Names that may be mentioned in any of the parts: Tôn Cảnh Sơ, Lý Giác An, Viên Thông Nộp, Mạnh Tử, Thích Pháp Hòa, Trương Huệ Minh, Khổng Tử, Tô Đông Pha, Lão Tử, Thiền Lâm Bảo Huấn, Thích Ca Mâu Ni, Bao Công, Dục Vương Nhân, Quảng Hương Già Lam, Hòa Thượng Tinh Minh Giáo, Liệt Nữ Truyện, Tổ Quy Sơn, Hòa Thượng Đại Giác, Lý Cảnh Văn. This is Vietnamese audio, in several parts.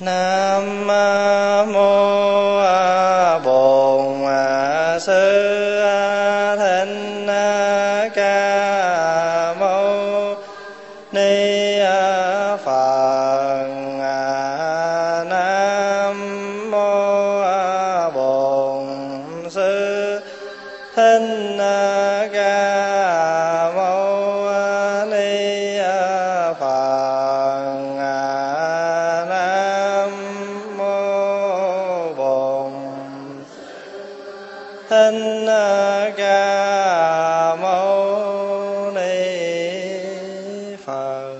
Nam mô Bổn Sư Thích Ca Mâu Ni Phật. Nam mô Bổn Sư Thích Ca Mâu Ni Phật. Nam mô Bổn Thích Ca Mâu Ni Phật.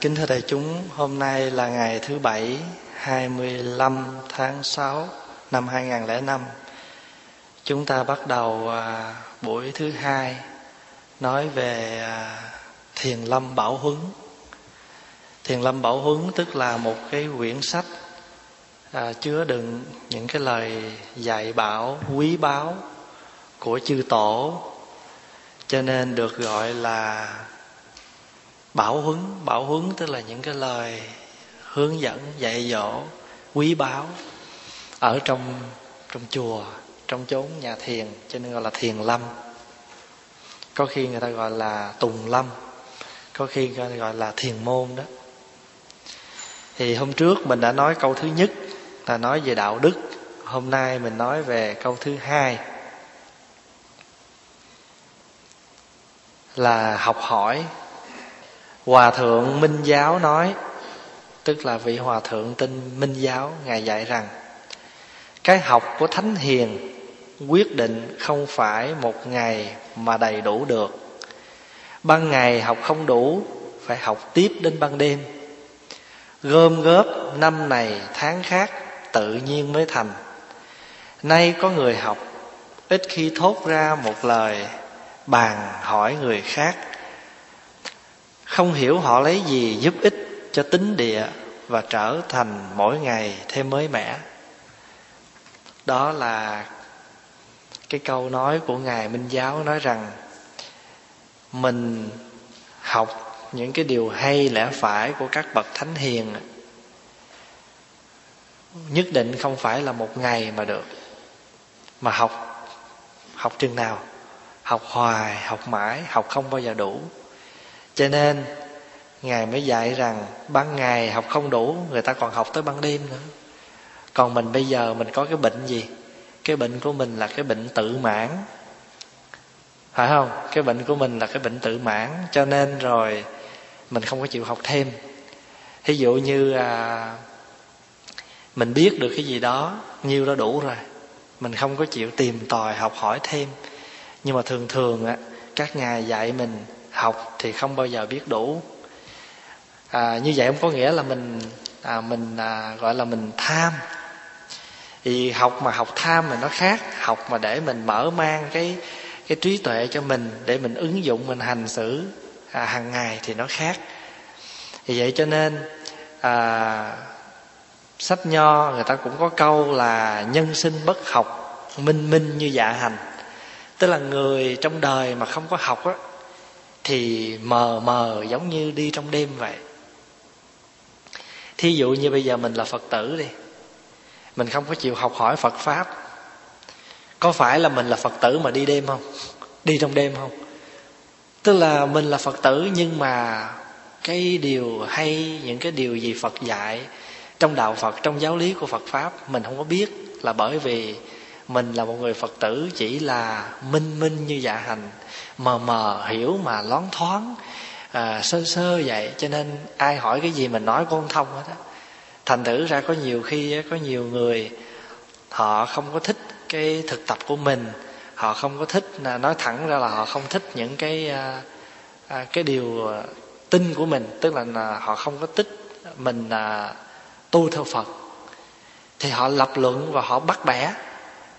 Kính thưa đại chúng, hôm nay là ngày thứ Bảy, 25 tháng 6 năm 2005. Chúng ta bắt đầu buổi thứ hai nói về Thiền Lâm Bảo Huấn. Thiền Lâm Bảo Huấn tức là một cái quyển sách chứa đựng những cái lời dạy bảo quý báu của chư tổ, cho nên được gọi là Bảo Huấn. Bảo Huấn tức là những cái lời hướng dẫn, dạy dỗ quý báu ở trong chùa, trong chốn nhà thiền, cho nên gọi là Thiền Lâm. Có khi người ta gọi là Tùng Lâm, có khi người ta gọi là Thiền Môn đó. Thì hôm trước mình đã nói câu thứ nhất là nói về đạo đức, hôm nay mình nói về câu thứ hai là học hỏi. Hòa Thượng Minh Giáo nói, tức là vị Hòa Thượng Tinh Minh Giáo, ngài dạy rằng cái học của Thánh Hiền quyết định không phải một ngày mà đầy đủ được. Ban ngày học không đủ, phải học tiếp đến ban đêm. Gom góp năm này tháng khác tự nhiên mới thành. Nay có người học, ít khi thốt ra một lời bàn hỏi người khác. Không hiểu họ lấy gì giúp ích cho tín địa và trở thành mỗi ngày thêm mới mẻ. Đó là cái câu nói của ngài Minh Giáo, nói rằng mình học những cái điều hay lẽ phải của các bậc thánh hiền nhất định không phải là một ngày mà được, mà học chừng nào, học hoài, học mãi, học không bao giờ đủ. Cho nên ngài mới dạy rằng ban ngày học không đủ, người ta còn học tới ban đêm nữa. Còn mình bây giờ mình có cái bệnh gì? Cái bệnh của mình là cái bệnh tự mãn, phải không? Cái bệnh của mình là cái bệnh tự mãn, cho nên rồi mình không có chịu học thêm. Thí dụ như mình biết được cái gì đó, nhiêu đó đủ rồi, mình không có chịu tìm tòi học hỏi thêm. Nhưng mà thường thường các ngài dạy mình học thì không bao giờ biết đủ. Như vậy không có nghĩa là mình gọi là mình tham. Thì học mà học tham thì nó khác. Học mà để mình mở mang cái trí tuệ cho mình, để mình ứng dụng, mình hành xử hàng ngày thì nó khác. Vì vậy cho nên sách Nho người ta cũng có câu là nhân sinh bất học, minh minh như dạ hành. Tức là người trong đời mà không có học á thì mờ mờ giống như đi trong đêm vậy. Thí dụ như bây giờ mình là Phật tử đi, mình không có chịu học hỏi Phật Pháp, có phải là mình là Phật tử mà đi đêm không? Đi trong đêm không? Tức là mình là Phật tử nhưng mà cái điều hay, những cái điều gì Phật dạy trong đạo Phật, trong giáo lý của Phật Pháp mình không có biết, là bởi vì mình là một người Phật tử chỉ là minh minh như dạ hành, mờ hiểu mà loáng thoáng, sơ vậy. Cho nên ai hỏi cái gì mình nói cũng không thông hết á. Thành thử ra có nhiều khi có nhiều người họ không có thích cái thực tập của mình, họ không có thích, nói thẳng ra là họ không thích những cái điều tin của mình, tức là họ không có thích mình tu theo Phật, thì họ lập luận và họ bắt bẻ.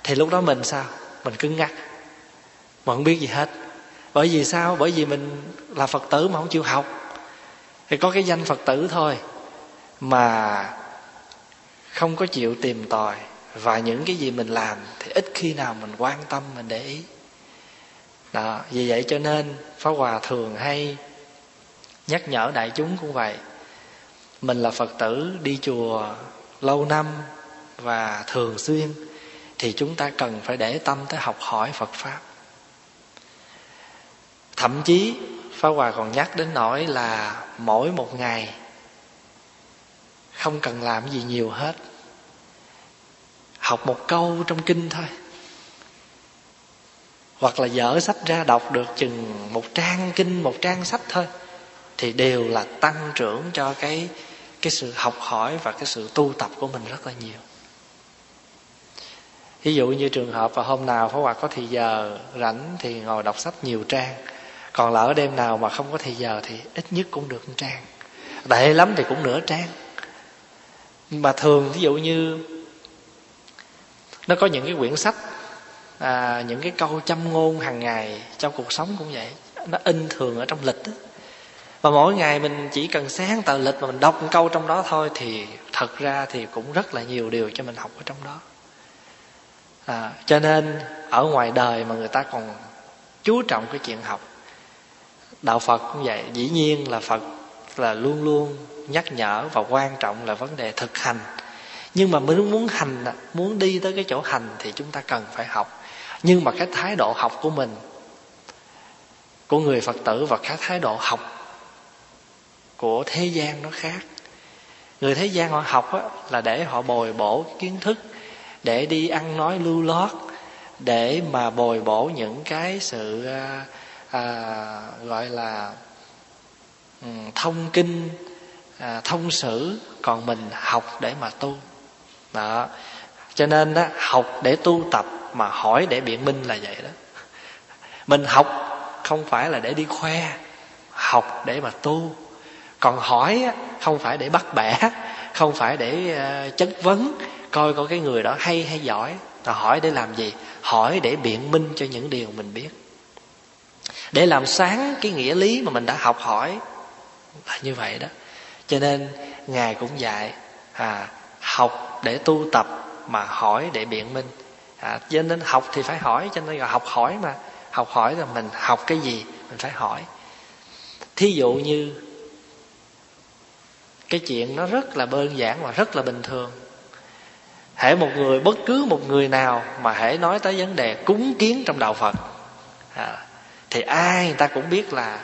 Thì lúc đó mình sao? Mình cứng ngắc, mình không biết gì hết. Bởi vì sao? Bởi vì mình là Phật tử mà không chịu học. Thì có cái danh Phật tử thôi mà không có chịu tìm tòi, và những cái gì mình làm thì ít khi nào mình quan tâm, mình để ý. Đó, vì vậy cho nên Pháp Hòa thường hay nhắc nhở đại chúng cũng vậy. Mình là Phật tử đi chùa lâu năm và thường xuyên thì chúng ta cần phải để tâm tới học hỏi Phật Pháp. Thậm chí Pháp Hòa còn nhắc đến nỗi là mỗi một ngày không cần làm gì nhiều hết, học một câu trong kinh thôi, hoặc là dở sách ra đọc được chừng một trang kinh, một trang sách thôi, thì đều là tăng trưởng cho cái sự học hỏi và cái sự tu tập của mình rất là nhiều. Ví dụ như trường hợp và hôm nào Pháp Hòa có thì giờ rảnh thì ngồi đọc sách nhiều trang, còn lỡ đêm nào mà không có thì giờ thì ít nhất cũng được một trang, tệ lắm thì cũng nửa trang. Mà thường ví dụ như nó có những cái quyển sách, những cái câu châm ngôn hàng ngày trong cuộc sống cũng vậy, nó in thường ở trong lịch đó. Và mỗi ngày mình chỉ cần sáng tờ lịch mà mình đọc một câu trong đó thôi thì thật ra thì cũng rất là nhiều điều cho mình học ở trong đó. Cho nên ở ngoài đời mà người ta còn chú trọng cái chuyện học. Đạo Phật cũng vậy, dĩ nhiên là Phật là luôn luôn nhắc nhở và quan trọng là vấn đề thực hành. Nhưng mà mình muốn hành, muốn đi tới cái chỗ hành thì chúng ta cần phải học. Nhưng mà cái thái độ học của mình, của người Phật tử và cái thái độ học của thế gian nó khác. Người thế gian họ học là để họ bồi bổ kiến thức, để đi ăn nói lưu loát, để mà bồi bổ những cái sự gọi là thông kinh, thông sử. Còn mình học để mà tu. Đó. Cho nên đó, học để tu tập mà hỏi để biện minh là vậy đó. Mình học không phải là để đi khoe, học để mà tu. Còn hỏi không phải để bắt bẻ, không phải để chất vấn coi có cái người đó hay hay giỏi. Là hỏi để làm gì? Hỏi để biện minh cho những điều mình biết, để làm sáng cái nghĩa lý mà mình đã học hỏi. Là như vậy đó. Cho nên Ngài cũng dạy học để tu tập mà hỏi để biện minh. Cho nên học thì phải hỏi, cho nên là học hỏi mà. Học hỏi là mình học cái gì mình phải hỏi. Thí dụ như cái chuyện nó rất là đơn giản và rất là bình thường. Hễ một người, bất cứ một người nào mà hễ nói tới vấn đề cúng kiến trong đạo Phật thì ai người ta cũng biết là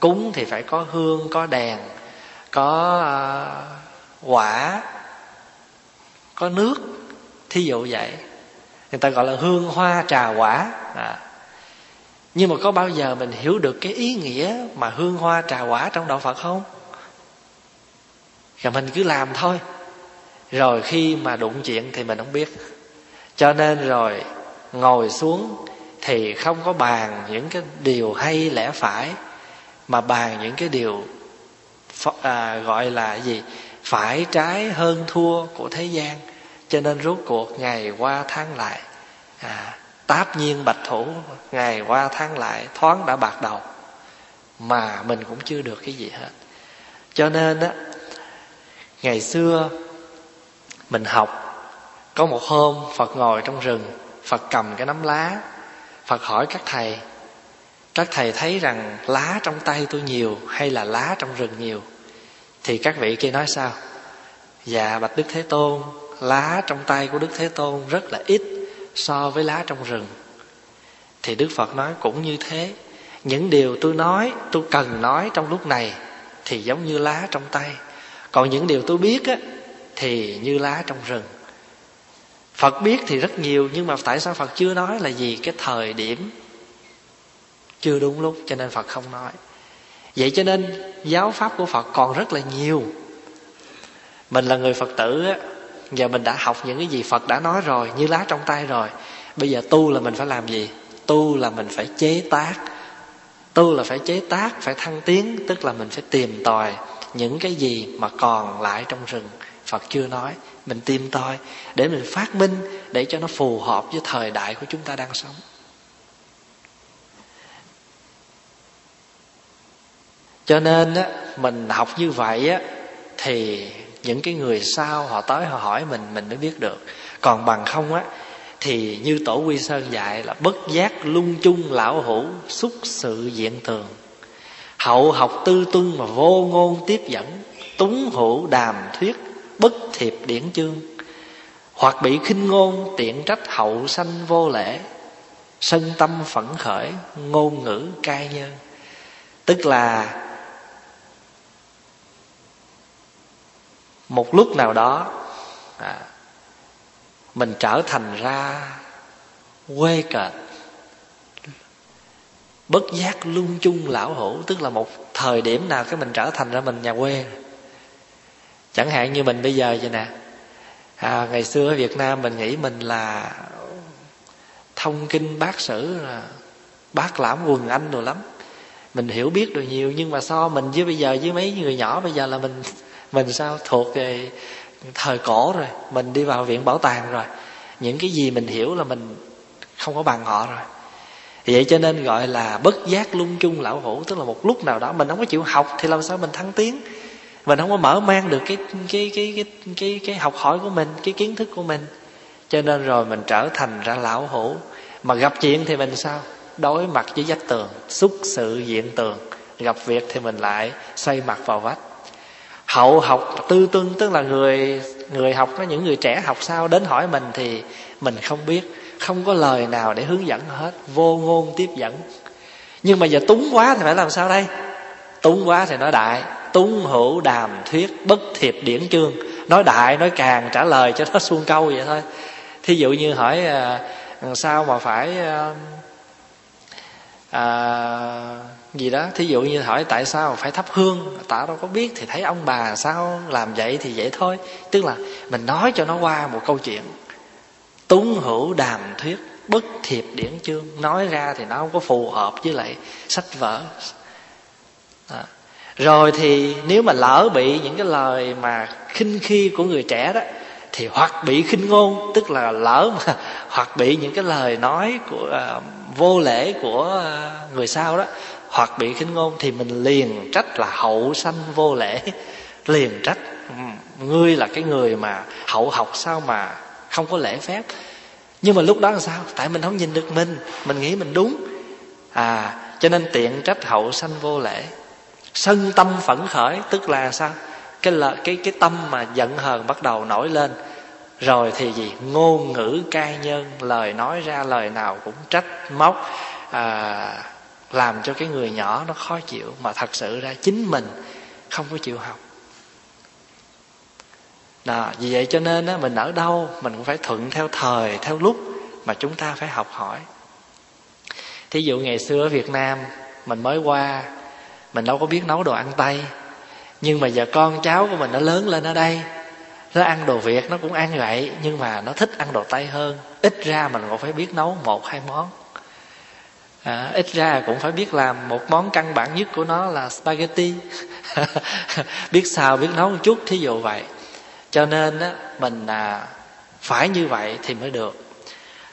cúng thì phải có hương, có đèn, có quả, có nước. Thí dụ vậy, người ta gọi là hương hoa trà quả. Nhưng mà có bao giờ mình hiểu được cái ý nghĩa mà hương hoa trà quả trong đạo Phật không? Rồi mình cứ làm thôi, rồi khi mà đụng chuyện thì mình không biết. Cho nên rồi ngồi xuống thì không có bàn những cái điều hay lẽ phải, mà bàn những cái điều gọi là gì, phải trái hơn thua của thế gian. Cho nên rốt cuộc ngày qua tháng lại, táp nhiên bạch thủ, ngày qua tháng lại thoáng đã bạc đầu, mà mình cũng chưa được cái gì hết. Cho nên á, ngày xưa mình học, có một hôm Phật ngồi trong rừng, Phật cầm cái nắm lá, Phật hỏi các thầy, các thầy thấy rằng lá trong tay tôi nhiều hay là lá trong rừng nhiều? Thì các vị kia nói sao? Dạ bạch Đức Thế Tôn, lá trong tay của Đức Thế Tôn rất là ít so với lá trong rừng. Thì Đức Phật nói cũng như thế, những điều tôi nói, tôi cần nói trong lúc này thì giống như lá trong tay, còn những điều tôi biết á thì như lá trong rừng. Phật biết thì rất nhiều, nhưng mà tại sao Phật chưa nói là vì cái thời điểm chưa đúng lúc, cho nên Phật không nói. Vậy cho nên giáo pháp của Phật còn rất là nhiều. Mình là người Phật tử á, giờ mình đã học những cái gì Phật đã nói rồi, như lá trong tay rồi. Bây giờ tu là mình phải làm gì? Tu là mình phải chế tác. Tu là phải chế tác, phải thăng tiến, tức là mình phải tìm tòi những cái gì mà còn lại trong rừng Phật chưa nói, mình tìm tòi để mình phát minh, để cho nó phù hợp với thời đại của chúng ta đang sống. Cho nên á, mình học như vậy á, thì những cái người sau họ tới họ hỏi mình mới biết được. Còn bằng không á, thì như Tổ Quy Sơn dạy là bất giác lung chung lão hữu, xúc sự diện tường, hậu học tư tuân mà vô ngôn tiếp dẫn, túng hữu đàm thuyết bất thiệp điển chương, hoặc bị khinh ngôn tiện trách hậu sanh vô lễ, sân tâm phẫn khởi ngôn ngữ cai nhân. Tức là một lúc nào đó mình trở thành ra quê cợt, bất giác lung chung lão hữu, tức là một thời điểm nào cái mình trở thành ra mình nhà quê. Chẳng hạn như mình bây giờ vậy nè, ngày xưa ở Việt Nam mình nghĩ mình là thông kinh bác sử, bác lãm quần anh đồ lắm, mình hiểu biết đồ nhiều, nhưng mà so mình với bây giờ, với mấy người nhỏ bây giờ là mình sao thuộc về thời cổ rồi, mình đi vào viện bảo tàng rồi, những cái gì mình hiểu là mình không có bằng họ rồi. Vậy cho nên gọi là bất giác lung chung lão hữu, tức là một lúc nào đó mình không có chịu học thì làm sao mình thăng tiến, mình không có mở mang được cái học hỏi của mình, cái kiến thức của mình, cho nên rồi mình trở thành ra lão hữu. Mà gặp chuyện thì mình sao? Đối mặt với vách tường, xúc sự diện tường, gặp việc thì mình lại xoay mặt vào vách. Hậu học tư tuân, tức là người học, những người trẻ học sao đến hỏi mình thì mình không biết, không có lời nào để hướng dẫn hết, vô ngôn tiếp dẫn. Nhưng mà giờ túng quá thì phải làm sao đây? Túng quá thì nói đại, túng hữu đàm thuyết bất thiệp điển chương, nói đại nói càng, trả lời cho nó suôn câu vậy thôi. Thí dụ như hỏi sao mà phải gì đó, thí dụ như hỏi tại sao phải thắp hương, ta đâu có biết, thì thấy ông bà sao làm vậy thì vậy thôi. Tức là mình nói cho nó qua một câu chuyện. Túng hữu đàm thuyết bất thiệp điển chương, nói ra thì nó không có phù hợp với lại sách vở. Rồi thì nếu mà lỡ bị những cái lời mà khinh khi của người trẻ đó, thì hoặc bị khinh ngôn, tức là lỡ mà hoặc bị những cái lời nói của vô lễ của người sau đó, hoặc bị khinh ngôn thì mình liền trách là hậu sanh vô lễ, liền trách ngươi là cái người mà hậu học sao mà không có lễ phép. Nhưng mà lúc đó là sao? Tại mình không nhìn được mình nghĩ mình đúng, cho nên tiện trách hậu sanh vô lễ. Sân tâm phẫn khởi, tức là sao? Cái tâm mà giận hờn bắt đầu nổi lên. Rồi thì gì? Ngôn ngữ cay nhân, lời nói ra lời nào cũng trách móc, làm cho cái người nhỏ nó khó chịu. Mà thật sự ra chính mình không có chịu học. Đó, vì vậy cho nên á, mình ở đâu mình cũng phải thuận theo thời, theo lúc mà chúng ta phải học hỏi. Thí dụ ngày xưa ở Việt Nam mình mới qua, mình đâu có biết nấu đồ ăn Tây, nhưng mà giờ con cháu của mình nó lớn lên ở đây, nó ăn đồ Việt, nó cũng ăn vậy, nhưng mà nó thích ăn đồ Tây hơn. Ít ra mình cũng phải biết nấu một hai món, ít ra cũng phải biết làm một món căn bản nhất của nó là spaghetti biết xào biết nấu một chút, thí dụ vậy. Cho nên á, mình phải như vậy thì mới được.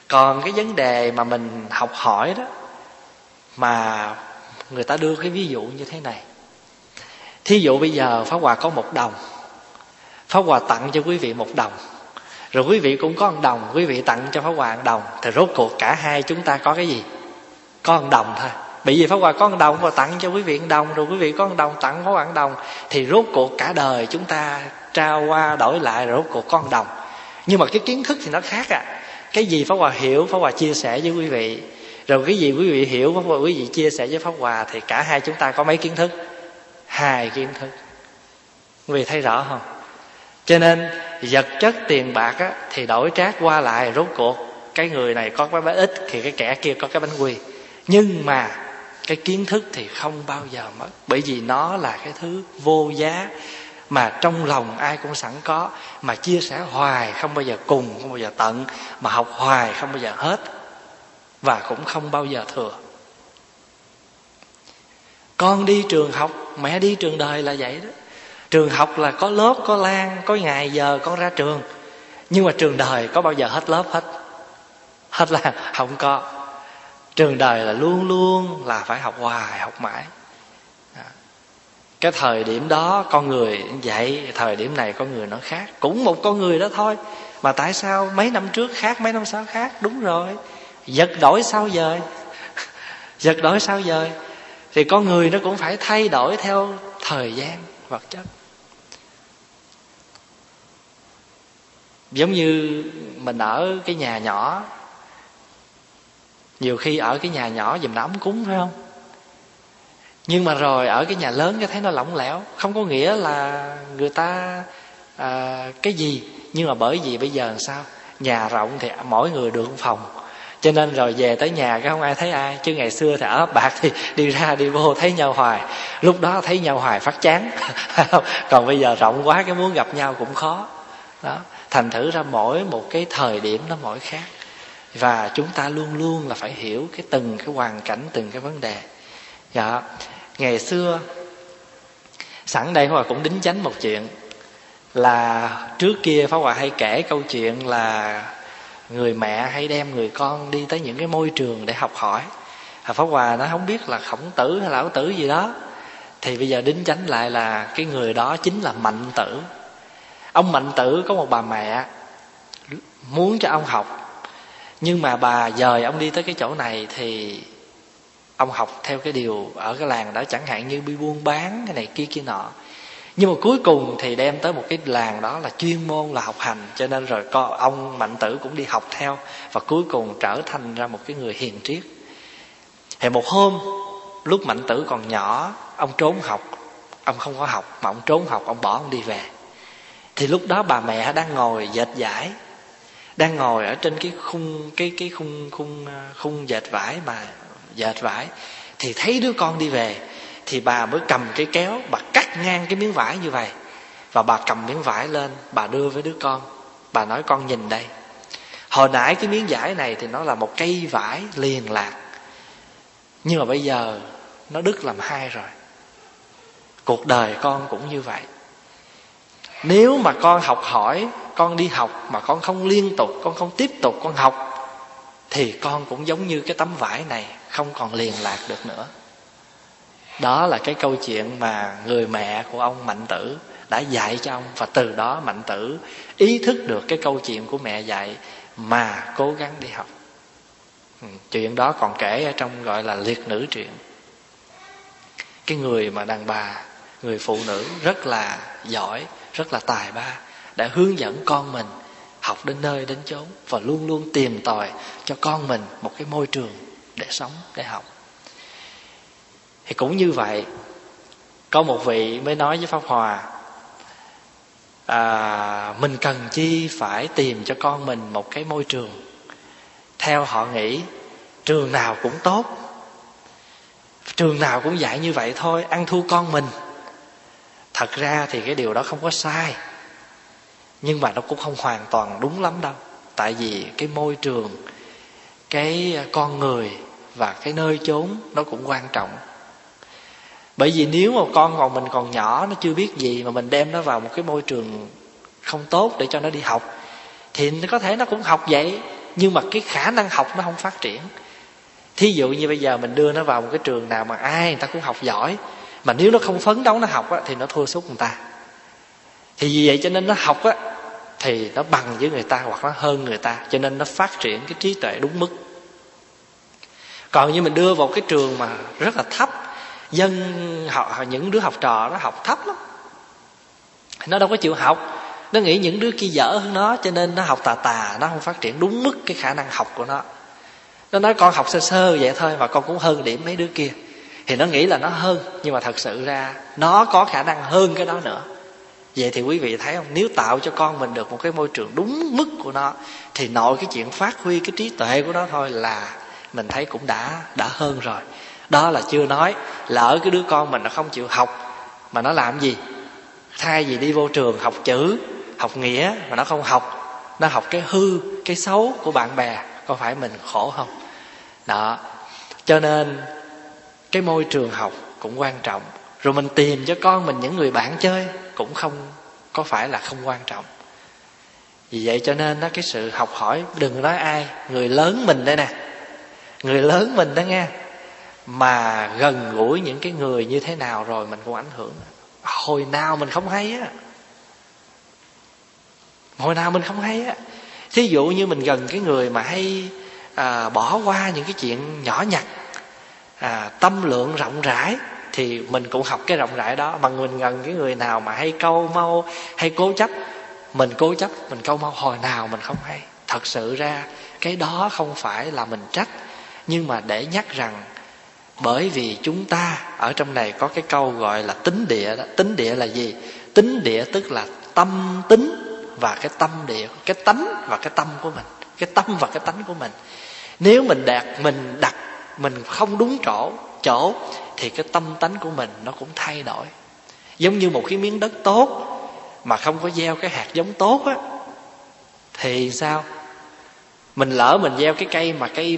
Còn cái vấn đề mà mình học hỏi đó, mà người ta đưa cái ví dụ như thế này. Thí dụ bây giờ Pháp Hòa có 1 đồng, Pháp Hòa tặng cho quý vị 1 đồng, rồi quý vị cũng có 1 đồng, quý vị tặng cho Pháp Hòa 1 đồng, thì rốt cuộc cả hai chúng ta có cái gì? Có 1 đồng thôi. Bởi vì Pháp Hòa có 1 đồng và tặng cho quý vị 1 đồng, rồi quý vị có 1 đồng tặng Pháp Hòa 1 đồng, thì rốt cuộc cả đời chúng ta trao qua đổi lại, rồi rốt cuộc có 1 đồng. Nhưng mà cái kiến thức thì nó khác à. Cái gì Pháp Hòa hiểu Pháp Hòa chia sẻ với quý vị, rồi cái gì quý vị hiểu Pháp Hòa quý vị chia sẻ với Pháp Hòa, thì cả hai chúng ta có mấy kiến thức? 2 kiến thức. Quý vị thấy rõ không? Cho nên vật chất tiền bạc á, thì đổi trác qua lại, rốt cuộc cái người này có cái bánh ít thì cái kẻ kia có cái bánh quy. Nhưng mà cái kiến thức thì không bao giờ mất, bởi vì nó là cái thứ vô giá mà trong lòng ai cũng sẵn có, mà chia sẻ hoài không bao giờ cùng, không bao giờ tận, mà học hoài không bao giờ hết, và cũng không bao giờ thừa. Con đi trường học, mẹ đi trường đời là vậy đó. Trường học là có lớp, có lan, có ngày giờ con ra trường. Nhưng mà trường đời có bao giờ hết lớp hết là không có. Trường đời là luôn luôn là phải học hoài, học mãi. Cái thời điểm đó con người vậy, thời điểm này con người nó khác. Cũng một con người đó thôi, Mà tại sao mấy năm trước khác, mấy năm sau khác? Đúng rồi, vật đổi sao dời. Vật đổi sao dời. Thì con người nó cũng phải thay đổi theo thời gian, vật chất. Giống như mình ở cái nhà nhỏ, nhiều khi ở cái nhà nhỏ dùm nó ấm cúng, phải không? Nhưng mà rồi ở cái nhà lớn cái thấy nó lỏng lẻo. Không có nghĩa là người ta cái gì, nhưng mà bởi vì bây giờ làm sao nhà rộng thì mỗi người được phòng, cho nên rồi về tới nhà cái không ai thấy ai. Chứ ngày xưa thì ở bạc thì đi ra đi vô thấy nhau hoài, lúc đó thấy nhau hoài phát chán. Còn bây giờ rộng quá cái muốn gặp nhau cũng khó đó. Thành thử ra mỗi một cái thời điểm nó mỗi khác, và chúng ta luôn luôn là phải hiểu cái từng cái hoàn cảnh, từng cái vấn đề. Dạ. Ngày xưa sẵn đây Hòa cũng đính chánh một chuyện, là trước kia Pháp Hòa hay kể câu chuyện là người mẹ hay đem người con đi tới những cái môi trường để học hỏi. Pháp Hòa nó không biết là Khổng Tử hay Lão Tử gì đó, thì bây giờ đính chánh lại là cái người đó chính là Mạnh Tử. Ông Mạnh Tử có một bà mẹ muốn cho ông học, nhưng mà bà dời ông đi tới cái chỗ này thì ông học theo cái điều ở cái làng đó, chẳng hạn như đi buôn bán cái này kia kia nọ. Nhưng mà cuối cùng thì đem tới một cái làng đó là chuyên môn là học hành, cho nên rồi ông Mạnh Tử cũng đi học theo, và cuối cùng trở thành ra một cái người hiền triết. Thì một hôm lúc Mạnh Tử còn nhỏ, ông trốn học, ông không có học mà ông trốn học, ông bỏ ông đi về. Thì lúc đó bà mẹ đang ngồi dệt vải, đang ngồi ở trên cái khung cái khung dệt vải mà dệt vải, thì thấy đứa con đi về, thì bà mới cầm cái kéo, bà cắt ngang cái miếng vải như vậy, và bà cầm miếng vải lên, bà đưa với đứa con, bà nói con nhìn đây, hồi nãy cái miếng vải này thì nó là một cây vải liền lạc, nhưng mà bây giờ nó đứt làm hai rồi. Cuộc đời con cũng như vậy, nếu mà con học hỏi, con đi học mà con không liên tục, con không tiếp tục con học, thì con cũng giống như cái tấm vải này, không còn liền lạc được nữa. Đó là cái câu chuyện mà người mẹ của ông Mạnh Tử đã dạy cho ông. Và từ đó Mạnh Tử ý thức được cái câu chuyện của mẹ dạy mà cố gắng đi học. Chuyện đó còn kể ở trong gọi là Liệt Nữ Truyện. Cái người mà đàn bà, người phụ nữ rất là giỏi, rất là tài ba, đã hướng dẫn con mình học đến nơi đến chốn, và luôn luôn tìm tòi cho con mình một cái môi trường để sống, để học. Thì cũng như vậy, có một vị mới nói với Pháp Hòa, mình cần chi phải tìm cho con mình một cái môi trường. Theo họ nghĩ, trường nào cũng tốt, trường nào cũng dạy như vậy thôi, ăn thua con mình. Thật ra thì cái điều đó không có sai, nhưng mà nó cũng không hoàn toàn đúng lắm đâu. Tại vì cái môi trường, cái con người và cái nơi chốn nó cũng quan trọng. Bởi vì nếu mà con còn mình còn nhỏ, nó chưa biết gì mà mình đem nó vào một cái môi trường không tốt để cho nó đi học, thì có thể nó cũng học vậy, nhưng mà cái khả năng học nó không phát triển. Thí dụ như bây giờ mình đưa nó vào một cái trường nào mà ai người ta cũng học giỏi, mà nếu nó không phấn đấu nó học thì nó thua sút người ta. Thì vì vậy cho nên nó học thì nó bằng với người ta hoặc nó hơn người ta, cho nên nó phát triển cái trí tuệ đúng mức. Còn như mình đưa vào cái trường mà rất là thấp, những đứa học trò nó học thấp lắm, nó đâu có chịu học, nó nghĩ những đứa kia dở hơn nó, cho nên nó học tà tà, nó không phát triển đúng mức cái khả năng học của nó. Nó nói con học sơ sơ vậy thôi mà con cũng hơn điểm mấy đứa kia, thì nó nghĩ là nó hơn, nhưng mà thật sự ra nó có khả năng hơn cái đó nữa. Vậy thì quý vị thấy không, nếu tạo cho con mình được một cái môi trường đúng mức của nó, thì nội cái chuyện phát huy cái trí tuệ của nó thôi là mình thấy cũng đã hơn rồi. Đó là chưa nói lỡ cái đứa con mình nó không chịu học, mà nó làm gì, thay vì đi vô trường học chữ, học nghĩa, mà nó không học, nó học cái hư, cái xấu của bạn bè, có phải mình khổ không? Đó, cho nên cái môi trường học cũng quan trọng. Rồi mình tìm cho con mình những người bạn chơi cũng không có phải là không quan trọng. Vì vậy cho nên đó, cái sự học hỏi, đừng nói ai, người lớn mình đây nè, người lớn mình đó nghe, mà gần gũi những cái người như thế nào rồi mình cũng ảnh hưởng. Hồi nào mình không hay á. Hồi nào mình không hay á. Thí dụ như mình gần cái người mà hay bỏ qua những cái chuyện nhỏ nhặt, tâm lượng rộng rãi, thì mình cũng học cái rộng rãi đó. Mà mình gần cái người nào mà hay câu mau, hay cố chấp, mình cố chấp, mình câu mau, hồi nào mình không hay. Thật sự ra cái đó không phải là mình trách, nhưng mà để nhắc rằng bởi vì chúng ta ở trong này có cái câu gọi là tính địa đó. Tính địa là gì? Tính địa tức là tâm tính và cái tâm địa, cái tánh và cái tâm của mình, cái tâm và cái tánh của mình. Nếu mình không đúng chỗ thì cái tâm tánh của mình nó cũng thay đổi. Giống như một cái miếng đất tốt mà không có gieo cái hạt giống tốt á, thì sao? Mình lỡ mình gieo cái cây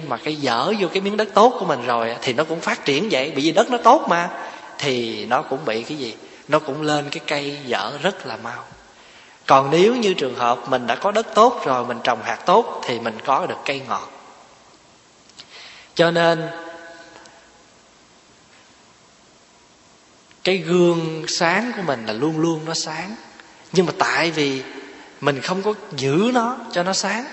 mà cây dở vô cái miếng đất tốt của mình rồi thì nó cũng phát triển vậy. Bởi vì đất nó tốt mà, thì nó cũng bị cái gì? Nó cũng lên cái cây dở rất là mau. Còn nếu như trường hợp mình đã có đất tốt rồi, mình trồng hạt tốt thì mình có được cây ngọt. Cho nên cái gương sáng của mình là luôn luôn nó sáng. Nhưng mà tại vì mình không có giữ nó cho nó sáng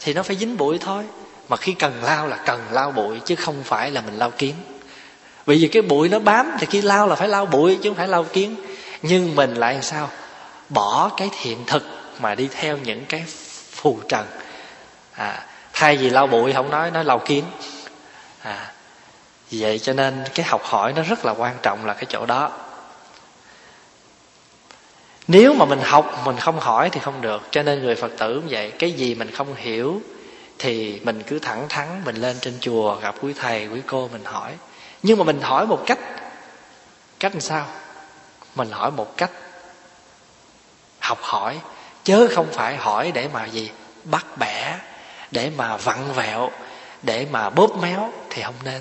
thì nó phải dính bụi thôi. Mà khi cần lau là cần lau bụi, chứ không phải là mình lau kiến. Bởi vì cái bụi nó bám, thì khi lau là phải lau bụi chứ không phải lau kiến. Nhưng mình lại làm sao? Bỏ cái hiện thực mà đi theo những cái phù trần. Thay vì lau bụi không nói, nói lau kiến. Vậy cho nên cái học hỏi nó rất là quan trọng là cái chỗ đó. Nếu mà mình học mình không hỏi thì không được. Cho nên người Phật tử cũng vậy, cái gì mình không hiểu thì mình cứ thẳng thắn, mình lên trên chùa gặp quý thầy quý cô mình hỏi. Nhưng mà mình hỏi một cách làm sao? Mình hỏi một cách học hỏi, chứ không phải hỏi để mà gì bắt bẻ, để mà vặn vẹo, để mà bóp méo, thì không nên.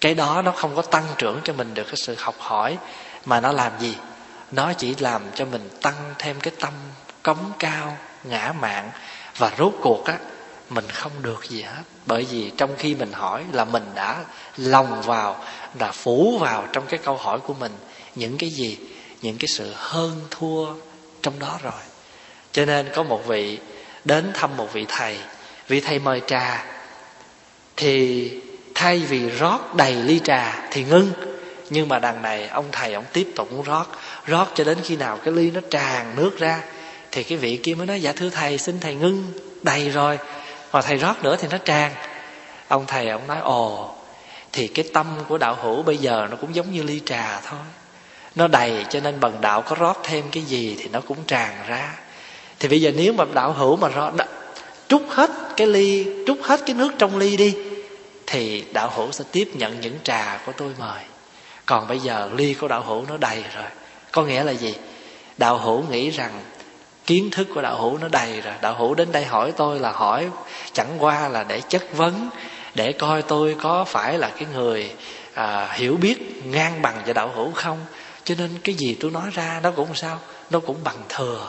Cái đó nó không có tăng trưởng cho mình được cái sự học hỏi, mà nó làm gì? Nó chỉ làm cho mình tăng thêm cái tâm cống cao, ngã mạn, và rốt cuộc á mình không được gì hết. Bởi vì trong khi mình hỏi là mình đã lòng vào, đã phủ vào trong cái câu hỏi của mình những cái gì, những cái sự hơn thua trong đó rồi. Cho nên có một vị đến thăm một vị thầy mời trà, thì thay vì rót đầy ly trà thì ngưng. Nhưng mà đằng này ông thầy ông tiếp tục rót cho đến khi nào cái ly nó tràn nước ra thì cái vị kia mới nói: dạ thưa thầy, xin thầy ngưng, đầy rồi. Mà thầy rót nữa thì nó tràn. Ông thầy ông nói: ồ, thì cái tâm của đạo hữu bây giờ nó cũng giống như ly trà thôi, nó đầy, cho nên bần đạo có rót thêm cái gì thì nó cũng tràn ra. Thì bây giờ nếu mà đạo hữu mà trút hết cái ly, trút hết cái nước trong ly đi, thì đạo hữu sẽ tiếp nhận những trà của tôi mời. Còn bây giờ ly của đạo hữu nó đầy rồi. Có nghĩa là gì? Đạo hữu nghĩ rằng kiến thức của đạo hữu nó đầy rồi, đạo hữu đến đây hỏi tôi là hỏi chẳng qua là để chất vấn, để coi tôi có phải là cái người hiểu biết ngang bằng với đạo hữu không. Cho nên cái gì tôi nói ra nó cũng sao? Nó cũng bằng thừa,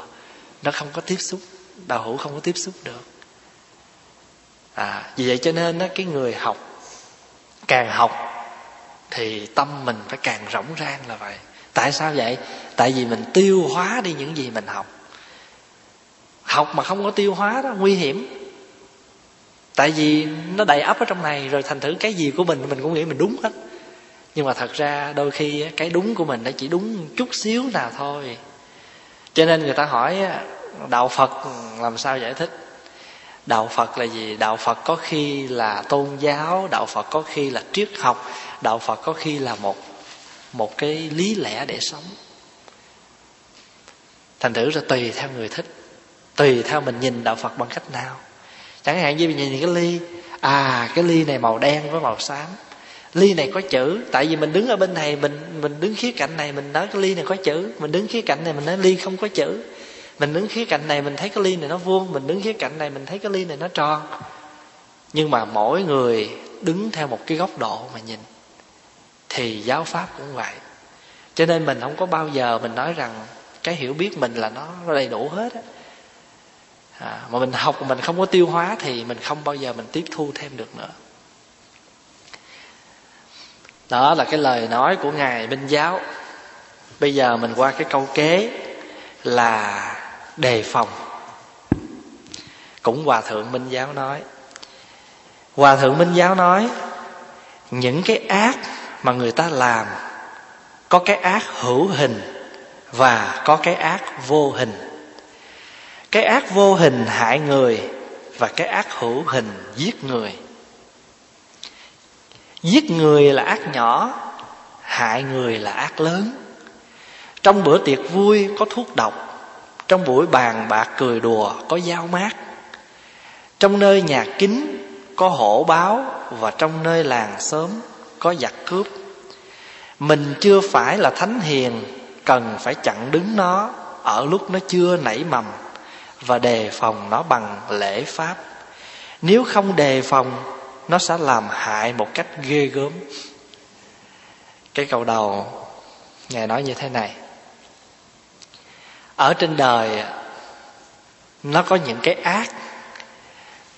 nó không có tiếp xúc, đạo hữu không có tiếp xúc được. Vì vậy cho nên cái người học, càng học thì tâm mình phải càng rỗng rang là vậy. Tại sao vậy? Tại vì mình tiêu hóa đi những gì mình học. Học mà không có tiêu hóa đó nguy hiểm. Tại vì nó đầy ắp ở trong này rồi, thành thử cái gì của mình cũng nghĩ mình đúng hết. Nhưng mà thật ra đôi khi cái đúng của mình nó chỉ đúng chút xíu nào thôi. Cho nên người ta hỏi đạo Phật làm sao giải thích. Đạo Phật là gì? Đạo Phật có khi là tôn giáo, đạo Phật có khi là triết học, đạo Phật có khi là một cái lý lẽ để sống. Thành thử là tùy theo người thích, tùy theo mình nhìn đạo Phật bằng cách nào. Chẳng hạn như mình nhìn cái ly, cái ly này màu đen với màu xám, ly này có chữ. Tại vì mình đứng ở bên này, mình đứng khía cạnh này mình nói cái ly này có chữ, mình đứng khía cạnh này mình nói ly không có chữ. Mình đứng khía cạnh này mình thấy cái ly này nó vuông, mình đứng khía cạnh này mình thấy cái ly này nó tròn. Nhưng mà mỗi người đứng theo một cái góc độ mà nhìn. Thì giáo pháp cũng vậy. Cho nên mình không có bao giờ mình nói rằng cái hiểu biết mình là nó đầy đủ hết á. Mà mình học mà mình không có tiêu hóa thì mình không bao giờ mình tiếp thu thêm được nữa. Đó là cái lời nói của Ngài Minh Giáo. Bây giờ mình qua cái câu kế là đề phòng. Cũng Hòa Thượng Minh Giáo nói. Hòa Thượng Minh Giáo nói, những cái ác mà người ta làm, có cái ác hữu hình và có cái ác vô hình. Cái ác vô hình hại người và cái ác hữu hình giết người. Giết người là ác nhỏ, hại người là ác lớn. Trong bữa tiệc vui có thuốc độc, trong buổi bàn bạc cười đùa có dao mát, trong nơi nhà kính có hổ báo và trong nơi làng xóm có giặc cướp. Mình chưa phải là thánh hiền, cần phải chặn đứng nó ở lúc nó chưa nảy mầm và đề phòng nó bằng lễ pháp. Nếu không đề phòng, nó sẽ làm hại một cách ghê gớm. Cái câu đầu Ngài nói như thế này: ở trên đời nó có những cái ác.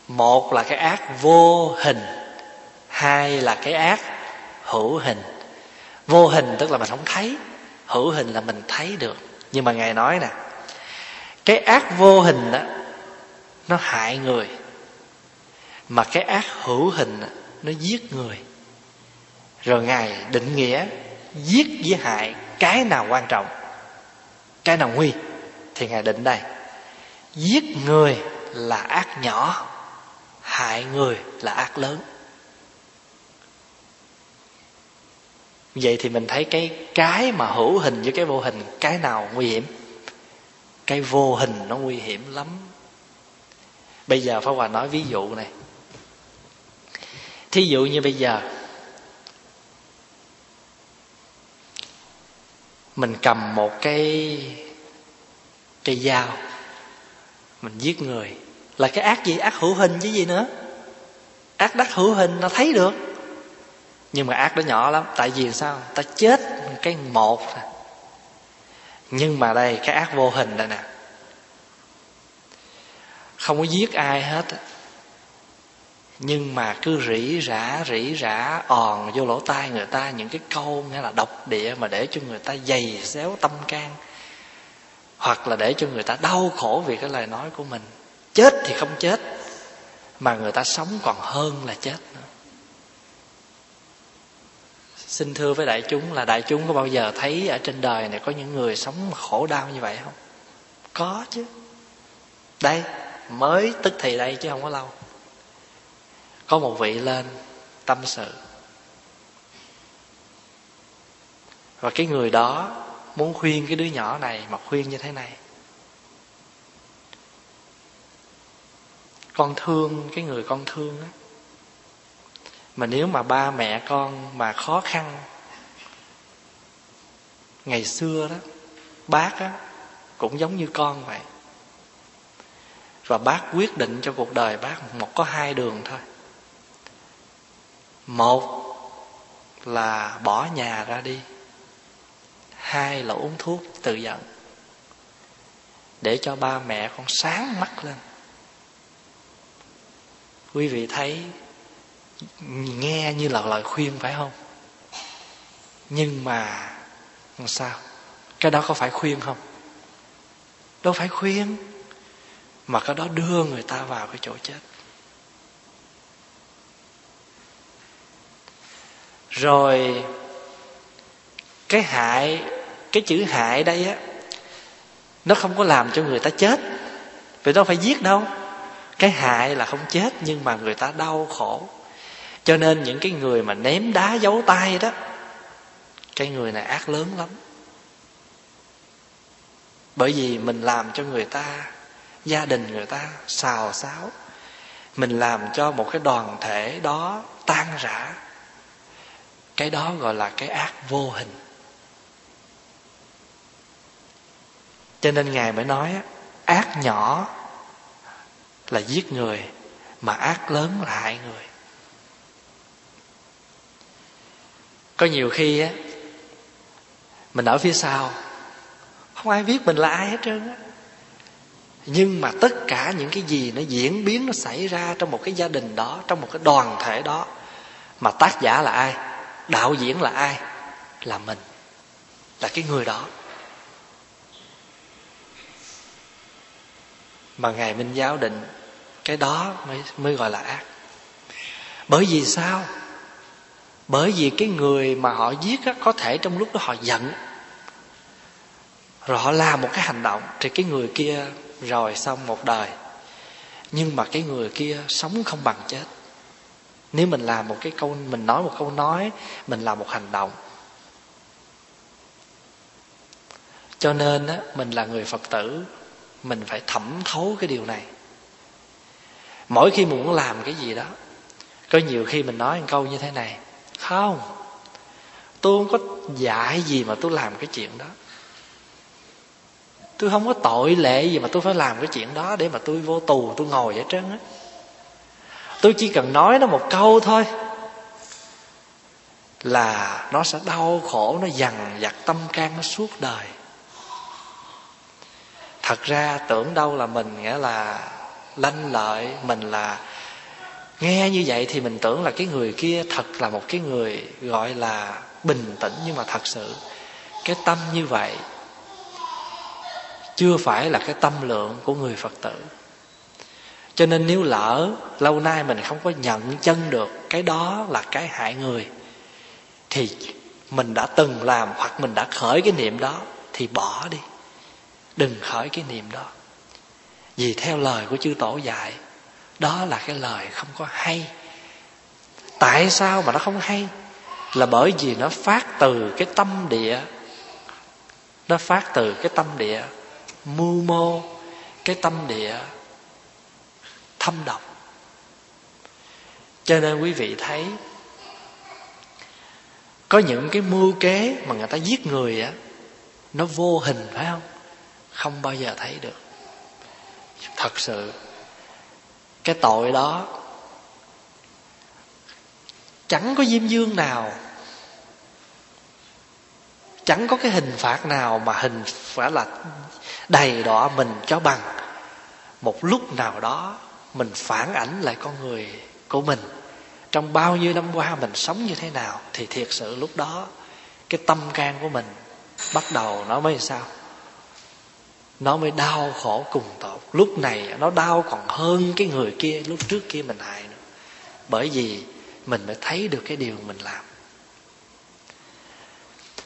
Một là cái ác vô hình, hai là cái ác hữu hình. Vô hình tức là mình không thấy, hữu hình là mình thấy được. Nhưng mà Ngài nói nè, cái ác vô hình đó, nó hại người, mà cái ác hữu hình nó giết người. Rồi Ngài định nghĩa giết với hại cái nào quan trọng, cái nào nguy, thì Ngài định đây: giết người là ác nhỏ, hại người là ác lớn. Vậy thì mình thấy cái mà hữu hình với cái vô hình, cái nào nguy hiểm? Cái vô hình nó nguy hiểm lắm. Bây giờ Pháp Hòa nói ví dụ này. Thí dụ như bây giờ mình cầm một cái cây dao, mình giết người, là cái ác gì? Ác hữu hình chứ gì nữa. Ác đắc hữu hình, nó thấy được. Nhưng mà ác đó nhỏ lắm. Tại vì sao? Ta chết cái một. Nhưng mà đây, cái ác vô hình đây nè, không có giết ai hết, nhưng mà cứ rỉ rả òn vô lỗ tai người ta những cái câu nghĩa là độc địa, mà để cho người ta giày xéo tâm can, hoặc là để cho người ta đau khổ vì cái lời nói của mình. Chết thì không chết, mà người ta sống còn hơn là chết nữa. Xin thưa với đại chúng là đại chúng có bao giờ thấy ở trên đời này có những người sống khổ đau như vậy không? Có chứ. Đây, mới tức thì đây chứ không có lâu. Có một vị lên tâm sự, và cái người đó muốn khuyên cái đứa nhỏ này, mà khuyên như thế này: con thương cái người con thương á, mà nếu mà ba mẹ con mà khó khăn ngày xưa đó, bác á cũng giống như con vậy, và bác quyết định cho cuộc đời bác một có hai đường thôi. Một là bỏ nhà ra đi, hai là uống thuốc tự giận để cho ba mẹ con sáng mắt lên. Quý vị thấy nghe như là lời khuyên phải không? Nhưng mà sao? Cái đó có phải khuyên không? Đâu phải khuyên, mà cái đó đưa người ta vào cái chỗ chết. Rồi cái hại, cái chữ hại đây á, nó không có làm cho người ta chết, vì nó phải giết đâu. Cái hại là không chết, nhưng mà người ta đau khổ. Cho nên những cái người mà ném đá giấu tay đó, cái người này ác lớn lắm. Bởi vì mình làm cho người ta, gia đình người ta xào xáo, mình làm cho một cái đoàn thể đó tan rã. Cái đó gọi là cái ác vô hình. Cho nên Ngài mới nói ác nhỏ là giết người, mà ác lớn là hại người. Có nhiều khi á, mình ở phía sau, không ai biết mình là ai hết trơn á. Nhưng mà tất cả những cái gì nó diễn biến, nó xảy ra trong một cái gia đình đó, trong một cái đoàn thể đó, mà tác giả là ai, đạo diễn là ai? Là mình, là cái người đó. Mà Ngài Minh Giáo định Cái đó mới gọi là ác. Bởi vì sao? Bởi vì cái người mà họ giết á, có thể trong lúc đó họ giận, rồi họ làm một cái hành động, thì cái người kia rồi xong một đời. Nhưng mà cái người kia sống không bằng chết. Nếu mình làm một cái câu, mình nói một câu nói, mình làm một hành động. Cho nên á, mình là người Phật tử, mình phải thẩm thấu cái điều này. Mỗi khi mình muốn làm cái gì đó, có nhiều khi mình nói một câu như thế này: không, tôi không có dạy gì mà tôi làm cái chuyện đó, tôi không có tội lệ gì mà tôi phải làm cái chuyện đó để mà tôi vô tù, tôi ngồi ở trơn á. Tôi chỉ cần nói nó một câu thôi là nó sẽ đau khổ, nó dằn vặt tâm can nó suốt đời. Thật ra tưởng đâu là mình nghĩa là lanh lợi, mình là nghe như vậy thì mình tưởng là cái người kia thật là một cái người gọi là bình tĩnh. Nhưng mà thật sự cái tâm như vậy chưa phải là cái tâm lượng của người Phật tử. Cho nên nếu lỡ lâu nay mình không có nhận chân được cái đó là cái hại người, thì mình đã từng làm hoặc mình đã khởi cái niệm đó thì bỏ đi, đừng khởi cái niệm đó. Vì theo lời của chư Tổ dạy, đó là cái lời không có hay. Tại sao mà nó không hay? Là bởi vì nó phát từ cái tâm địa, nó phát từ cái tâm địa mưu mô, cái tâm địa thâm độc. Cho nên quý vị thấy có những cái mưu kế mà người ta giết người á, nó vô hình, phải không? Không bao giờ thấy được. Thật sự cái tội đó chẳng có diêm dương nào, chẳng có cái hình phạt nào mà hình phải là đầy đọa mình cho bằng. Một lúc nào đó mình phản ảnh lại con người của mình, trong bao nhiêu năm qua mình sống như thế nào, thì thiệt sự lúc đó cái tâm can của mình bắt đầu nó mới sao? Nó mới đau khổ cùng tột. Lúc này nó đau còn hơn cái người kia lúc trước kia mình hại nữa. Bởi vì mình mới thấy được cái điều mình làm.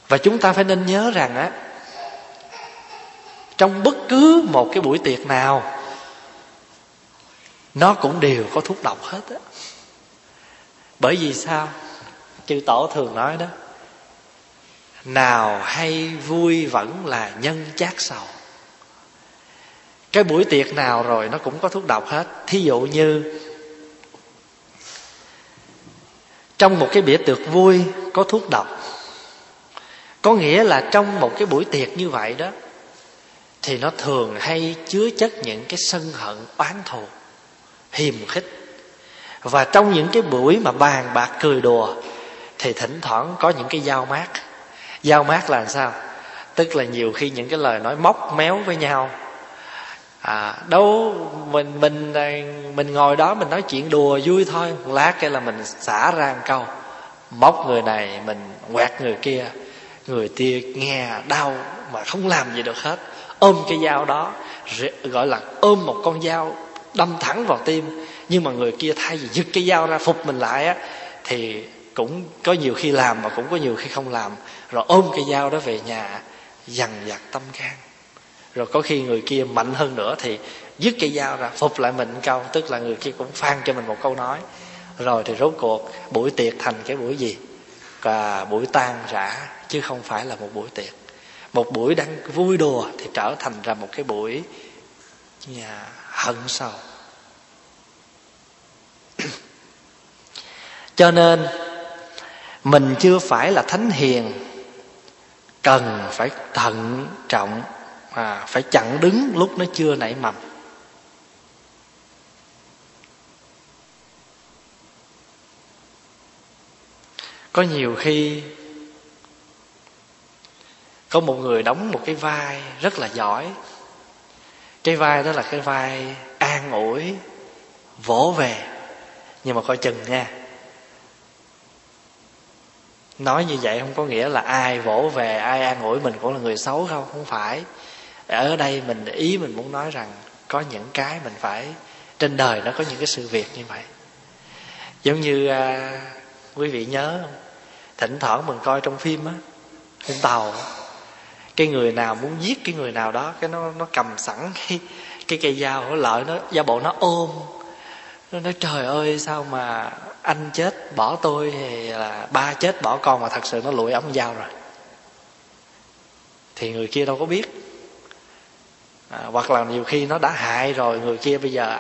Và chúng ta phải nên nhớ rằng á, trong bất cứ một cái buổi tiệc nào, nó cũng đều có thuốc độc hết á. Bởi vì sao? Chư Tổ thường nói đó: nào hay vui vẫn là nhân chát sầu. Cái buổi tiệc nào rồi nó cũng có thuốc độc hết. Thí dụ như trong một cái bữa tiệc vui có thuốc độc, có nghĩa là trong một cái buổi tiệc như vậy đó thì nó thường hay chứa chất những cái sân hận, oán thù, hiềm khích. Và trong những cái buổi mà bàn bạc cười đùa thì thỉnh thoảng có những cái dao mát. Dao mát là sao? Tức là nhiều khi những cái lời nói móc méo với nhau. Đâu mình ngồi đó mình nói chuyện đùa vui thôi, lát cái là mình xả ra một câu móc người này, mình quẹt người kia. Người kia nghe đau mà không làm gì được hết, ôm cái dao đó, gọi là ôm một con dao đâm thẳng vào tim. Nhưng mà người kia thay vì giật cái dao ra phục mình lại á, thì cũng có nhiều khi làm mà cũng có nhiều khi không làm, rồi ôm cái dao đó về nhà dằn vặt tâm can. Rồi có khi người kia mạnh hơn nữa thì dứt cây dao ra phục lại mình câu, tức là người kia cũng phang cho mình một câu nói. Rồi thì rốt cuộc buổi tiệc thành cái buổi gì? Và buổi tan rã, chứ không phải là một buổi tiệc. Một buổi đang vui đùa thì trở thành ra một cái buổi hận sầu. Cho nên mình chưa phải là thánh hiền, cần phải thận trọng, phải chặn đứng lúc nó chưa nảy mầm. Có nhiều khi có một người đóng một cái vai rất là giỏi, cái vai đó là cái vai an ủi, vỗ về. Nhưng mà coi chừng nha, nói như vậy không có nghĩa là ai vỗ về, ai an ủi mình cũng là người xấu, không, không phải. Ở đây mình ý mình muốn nói rằng có những cái mình phải Trên đời nó có những cái sự việc như vậy. Giống như quý vị nhớ không? Thỉnh thoảng mình coi trong phim á, phim Tàu á, cái người nào muốn giết cái người nào đó, cái nó cầm sẵn cái cây dao, nó lợi, nó giả bộ nó ôm, nó nói trời ơi sao mà anh chết bỏ tôi hay là ba chết bỏ con, mà thật sự nó lụi ống dao rồi. Thì người kia đâu có biết. Hoặc là nhiều khi nó đã hại rồi, người kia bây giờ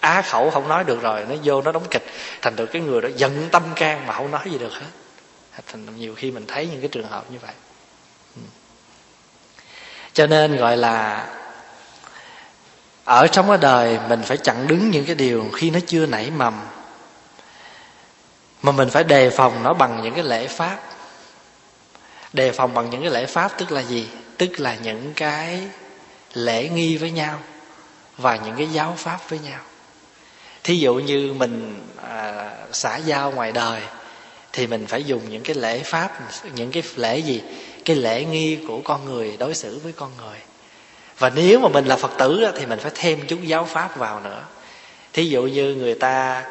á khẩu không nói được rồi, nó vô nó đóng kịch, thành được cái người đó giận tâm can mà không nói gì được hết. Thành nhiều khi mình thấy những cái trường hợp như vậy. Cho nên gọi là ở trong cái đời mình phải chặn đứng những cái điều khi nó chưa nảy mầm, mà mình phải đề phòng nó bằng những cái lễ pháp. Đề phòng bằng những cái lễ pháp tức là gì? Tức là những cái lễ nghi với nhau và những cái giáo pháp với nhau. Thí dụ như mình xã giao ngoài đời thì mình phải dùng những cái lễ pháp, những cái lễ gì? Cái lễ nghi của con người, đối xử với con người. Và nếu mà mình là Phật tử thì mình phải thêm chút giáo pháp vào nữa. Thí dụ như người ta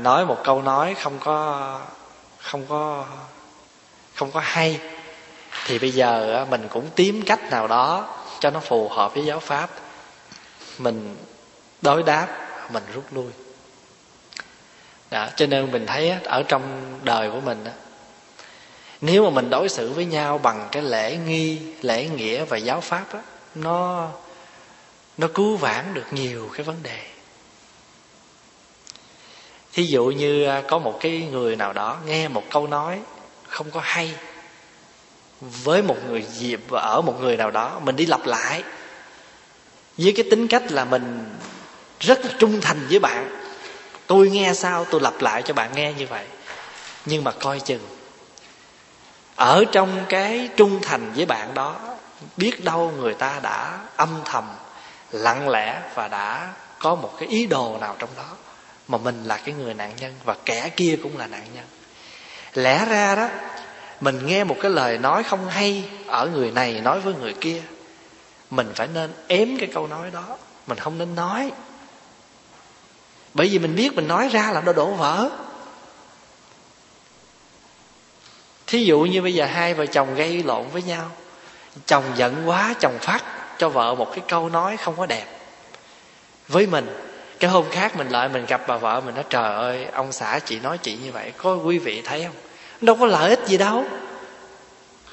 nói một câu nói không có hay, thì bây giờ mình cũng tìm cách nào đó cho nó phù hợp với giáo pháp, mình đối đáp, mình rút lui. Đó, cho nên mình thấy ở trong đời của mình, nếu mà mình đối xử với nhau bằng cái lễ nghi, lễ nghĩa và giáo pháp, nó cứu vãn được nhiều cái vấn đề. Thí dụ như có một cái người nào đó nghe một câu nói không có hay với một người dịp ở một người nào đó, mình đi lặp lại với cái tính cách là mình rất là trung thành với bạn, tôi nghe sao tôi lặp lại cho bạn nghe như vậy. Nhưng mà coi chừng ở trong cái trung thành với bạn đó, biết đâu người ta đã âm thầm lặng lẽ và đã có một cái ý đồ nào trong đó, mà mình là cái người nạn nhân và kẻ kia cũng là nạn nhân. Lẽ ra đó, mình nghe một cái lời nói không hay ở người này nói với người kia, mình phải nên ém cái câu nói đó, mình không nên nói. Bởi vì mình biết mình nói ra là nó đổ vỡ. Thí dụ như bây giờ hai vợ chồng gây lộn với nhau, chồng giận quá, chồng phát cho vợ một cái câu nói không có đẹp với mình. Cái hôm khác mình lại mình gặp bà vợ mình nói trời ơi ông xã chị nói chị như vậy, có quý vị thấy không? Đâu có lợi ích gì đâu,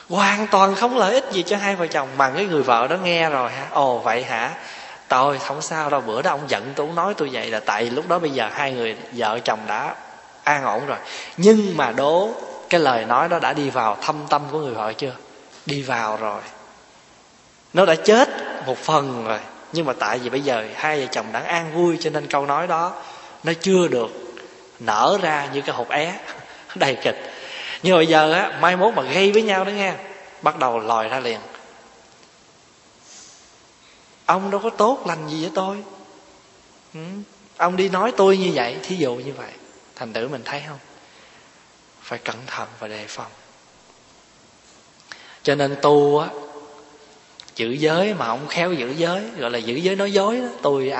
hoàn toàn không lợi ích gì cho hai vợ chồng. Mà cái người vợ đó nghe rồi hả, ồ vậy hả, tôi không sao đâu, bữa đó ông giận tôi, ông nói tôi vậy là tại lúc đó bây giờ hai người vợ chồng đã an ổn rồi. Nhưng mà đố cái lời nói đó đã đi vào thâm tâm của người vợ chưa? Đi vào rồi, nó đã chết một phần rồi. Nhưng mà tại vì bây giờ hai vợ chồng đã an vui, cho nên câu nói đó nó chưa được nở ra như cái hột é đầy kịch. Nhưng bây giờ á, mai mốt mà gây với nhau đó nghe, bắt đầu lòi ra liền, ông đâu có tốt lành gì với tôi, ông đi nói tôi như vậy, thí dụ như vậy. Thành thử mình thấy không, phải cẩn thận và đề phòng. Cho nên tu á, giữ giới mà không khéo giữ giới, gọi là giữ giới nói dối đó. Tôi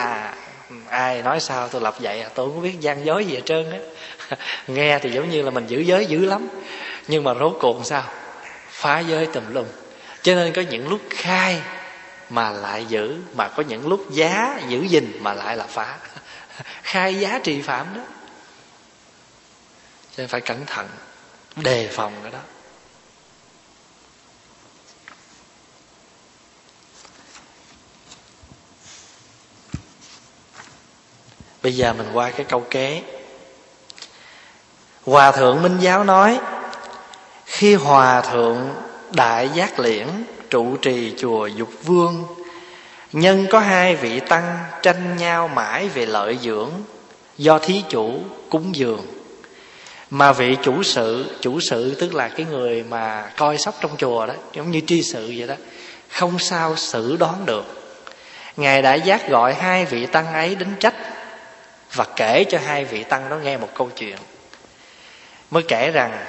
ai nói sao tôi lập vậy, tôi không biết gian dối gì hết trơn á. Nghe thì giống như là mình giữ giới dữ lắm, nhưng mà rốt cuộc sao? Phá giới tùm lum. Cho nên có những lúc khai mà lại giữ, mà có những lúc giá giữ gìn mà lại là phá. Khai giá trì phạm đó. Cho nên phải cẩn thận, đề phòng cái đó. Bây giờ mình qua cái câu kế. Hòa thượng Minh Giáo nói, khi Hòa thượng Đại Giác Liễn trụ trì chùa Dục Vương, nhân có hai vị tăng tranh nhau mãi về lợi dưỡng do thí chủ cúng dường. Mà vị chủ sự tức là cái người mà coi sóc trong chùa đó, giống như tri sự vậy đó, không sao xử đoán được. Ngài Đại Giác gọi hai vị tăng ấy đến trách và kể cho hai vị tăng đó nghe một câu chuyện. Mới kể rằng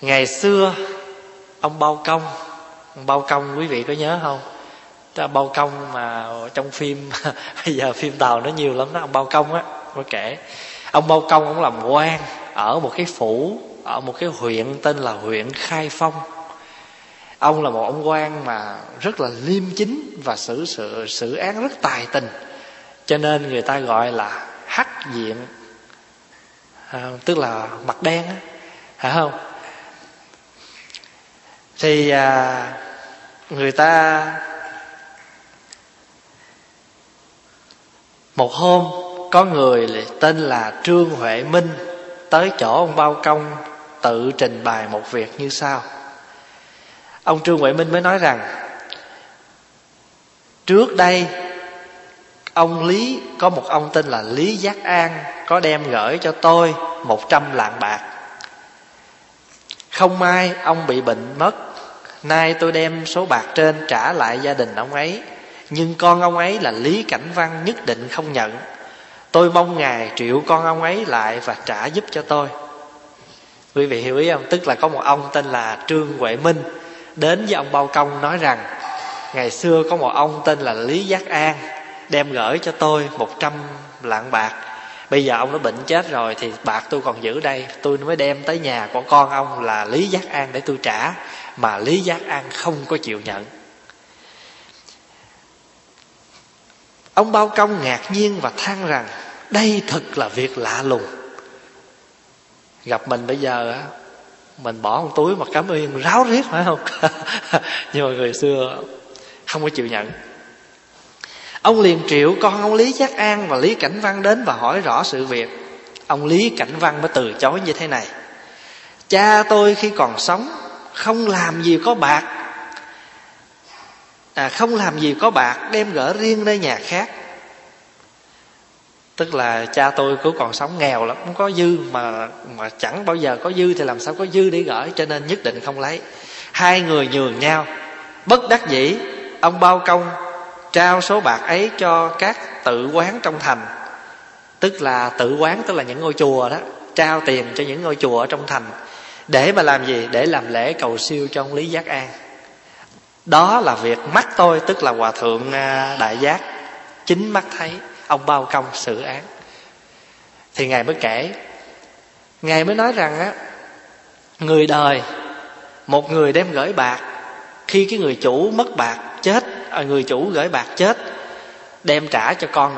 ngày xưa ông Bao Công, quý vị có nhớ không? Bao Công mà trong phim bây giờ phim Tàu nó nhiều lắm đó, ông Bao Công á, nó kể ông Bao Công cũng làm quan ở một cái phủ, ở một cái huyện tên là huyện Khai Phong. Ông là một ông quan mà rất là liêm chính và xử án rất tài tình, cho nên người ta gọi là hắc diện, tức là mặt đen á, phải không? Thì người ta một hôm có người tên là Trương Huệ Minh tới chỗ ông Bao Công tự trình bày một việc như sau. Ông Trương Huệ Minh mới nói rằng trước đây ông Lý, có một ông tên là Lý Giác An, có đem gửi cho tôi 100 lạng bạc. Không may ông bị bệnh mất. Nay tôi đem số bạc trên trả lại gia đình ông ấy, nhưng con ông ấy là Lý Cảnh Văn nhất định không nhận. Tôi mong ngài triệu con ông ấy lại và trả giúp cho tôi. Quý vị hiểu ý không? Tức là có một ông tên là Trương Huệ Minh đến với ông Bao Công nói rằng ngày xưa có một ông tên là Lý Giác An đem gửi cho tôi 100 lạng bạc. Bây giờ ông đã bệnh chết rồi thì bạc tôi còn giữ đây, tôi mới đem tới nhà của con ông là Lý Giác An để tôi trả, mà Lý Giác An không có chịu nhận. Ông Bao Công ngạc nhiên và than rằng đây thật là việc lạ lùng. Gặp mình bây giờ á, mình bỏ một túi mà cảm ơn ráo riết, phải không? Nhưng mà người xưa không có chịu nhận. Ông liền triệu con ông Lý Giác An và Lý Cảnh Văn đến và hỏi rõ sự việc. Ông Lý Cảnh Văn mới từ chối như thế này: cha tôi khi còn sống không làm gì có bạc, đem gỡ riêng nơi nhà khác. Tức là cha tôi cứ còn sống nghèo lắm, không có dư, mà chẳng bao giờ có dư thì làm sao có dư để gửi, cho nên nhất định không lấy. Hai người nhường nhau. Bất đắc dĩ, ông Bao Công trao số bạc ấy cho các tự quán trong thành. Tức là tự quán, tức là những ngôi chùa đó, trao tiền cho những ngôi chùa ở trong thành để mà làm gì? Để làm lễ cầu siêu cho ông Lý Giác An. Đó là việc mắt tôi, tức là Hòa Thượng Đại Giác chính mắt thấy ông Bao Công xử án. Thì ngài mới kể, ngài mới nói rằng á, người đời một người đem gửi bạc, khi cái người chủ mất bạc chết, người chủ gửi bạc chết, đem trả cho con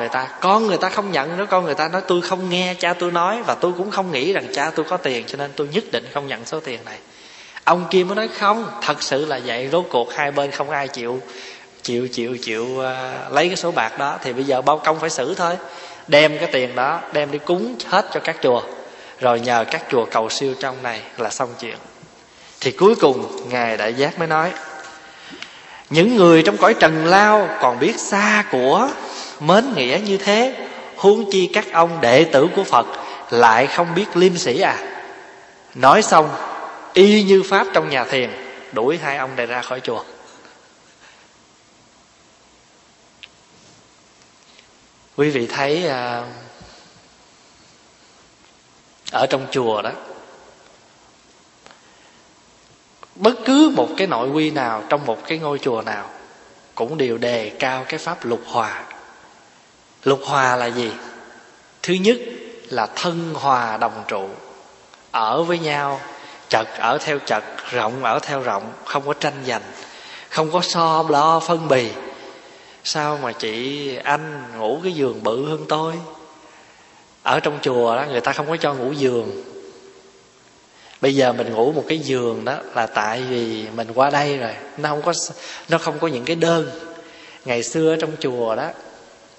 người ta không nhận nữa. Con người ta nói tôi không nghe cha tôi nói, và tôi cũng không nghĩ rằng cha tôi có tiền, cho nên tôi nhất định không nhận số tiền này. Ông kia mới nói không, thật sự là vậy. Rốt cuộc hai bên không ai chịu lấy cái số bạc đó, thì bây giờ Bao Công phải xử thôi. Đem cái tiền đó đem đi cúng hết cho các chùa, rồi nhờ các chùa cầu siêu trong này là xong chuyện. Thì cuối cùng ngài Đại Giác mới nói: những người trong cõi trần lao còn biết xa của mến nghĩa như thế, huống chi các ông đệ tử của Phật lại không biết liêm sĩ à. Nói xong y như pháp trong nhà thiền, đuổi hai ông này ra khỏi chùa. Quý vị thấy ở trong chùa đó, bất cứ một cái nội quy nào trong một cái ngôi chùa nào cũng đều đề cao cái pháp lục hòa. Lục hòa là gì? Thứ nhất là thân hòa đồng trụ, ở với nhau, chật ở theo chật, rộng ở theo rộng, không có tranh giành, không có so lo phân bì. Sao mà chị anh ngủ cái giường bự hơn tôi? Ở trong chùa đó người ta không có cho ngủ giường. Bây giờ mình ngủ một cái giường đó là tại vì mình qua đây rồi, nó không có những cái đơn. Ngày xưa ở trong chùa đó,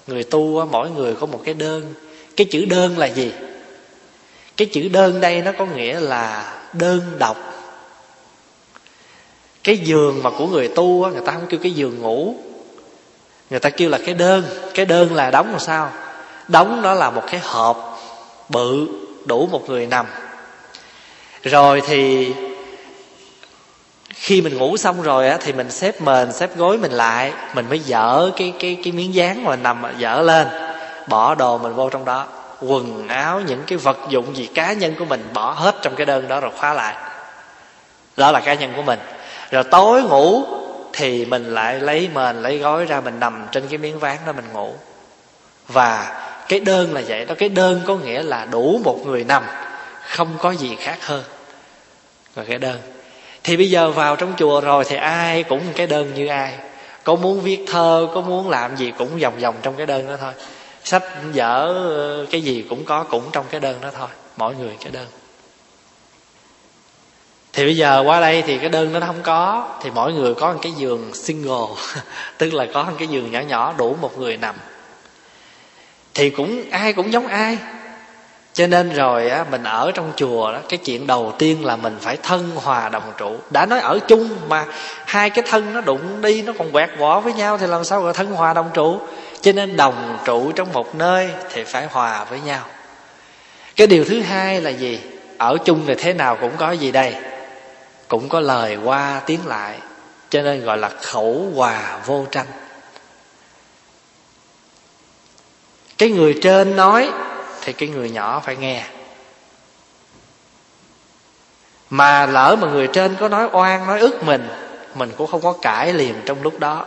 người tu mỗi người có một cái đơn. Cái chữ đơn là gì? Cái chữ đơn đây nó có nghĩa là đơn độc. Cái giường mà của người tu người ta không kêu cái giường ngủ, người ta kêu là cái đơn. Cái đơn là đóng làm sao? Đóng nó là một cái hộp bự đủ một người nằm. Rồi thì khi mình ngủ xong rồi á, thì mình xếp mền xếp gối mình lại, mình mới dỡ cái miếng dán mà mình nằm dỡ lên, bỏ đồ mình vô trong đó, quần áo, những cái vật dụng gì cá nhân của mình bỏ hết trong cái đơn đó rồi khóa lại. Đó là cá nhân của mình. Rồi tối ngủ thì mình lại lấy mền lấy gối ra, mình nằm trên cái miếng ván đó mình ngủ. Và cái đơn là vậy đó. Cái đơn có nghĩa là đủ một người nằm, không có gì khác hơn. Rồi cái đơn. Thì bây giờ vào trong chùa rồi thì ai cũng cái đơn như ai. Có muốn viết thơ, có muốn làm gì cũng vòng vòng trong cái đơn đó thôi. Sách vở cái gì cũng có, cũng trong cái đơn đó thôi. Mỗi người cái đơn. Thì bây giờ qua đây thì cái đơn nó không có, thì mỗi người có một cái giường single. Tức là có một cái giường nhỏ nhỏ đủ một người nằm. Thì cũng ai cũng giống ai. Cho nên rồi á, mình ở trong chùa đó, cái chuyện đầu tiên là mình phải thân hòa đồng trụ. Đã nói ở chung mà hai cái thân nó đụng đi, nó còn quẹt vỏ với nhau thì làm sao gọi thân hòa đồng trụ. Cho nên đồng trụ trong một nơi thì phải hòa với nhau. Cái điều thứ hai là gì? Ở chung thì thế nào cũng có gì đây? Cũng có lời qua tiếng lại. Cho nên gọi là khẩu hòa vô tranh. Cái người trên nói thì cái người nhỏ phải nghe. Mà lỡ mà người trên có nói oan, nói ức mình cũng không có cãi liền trong lúc đó.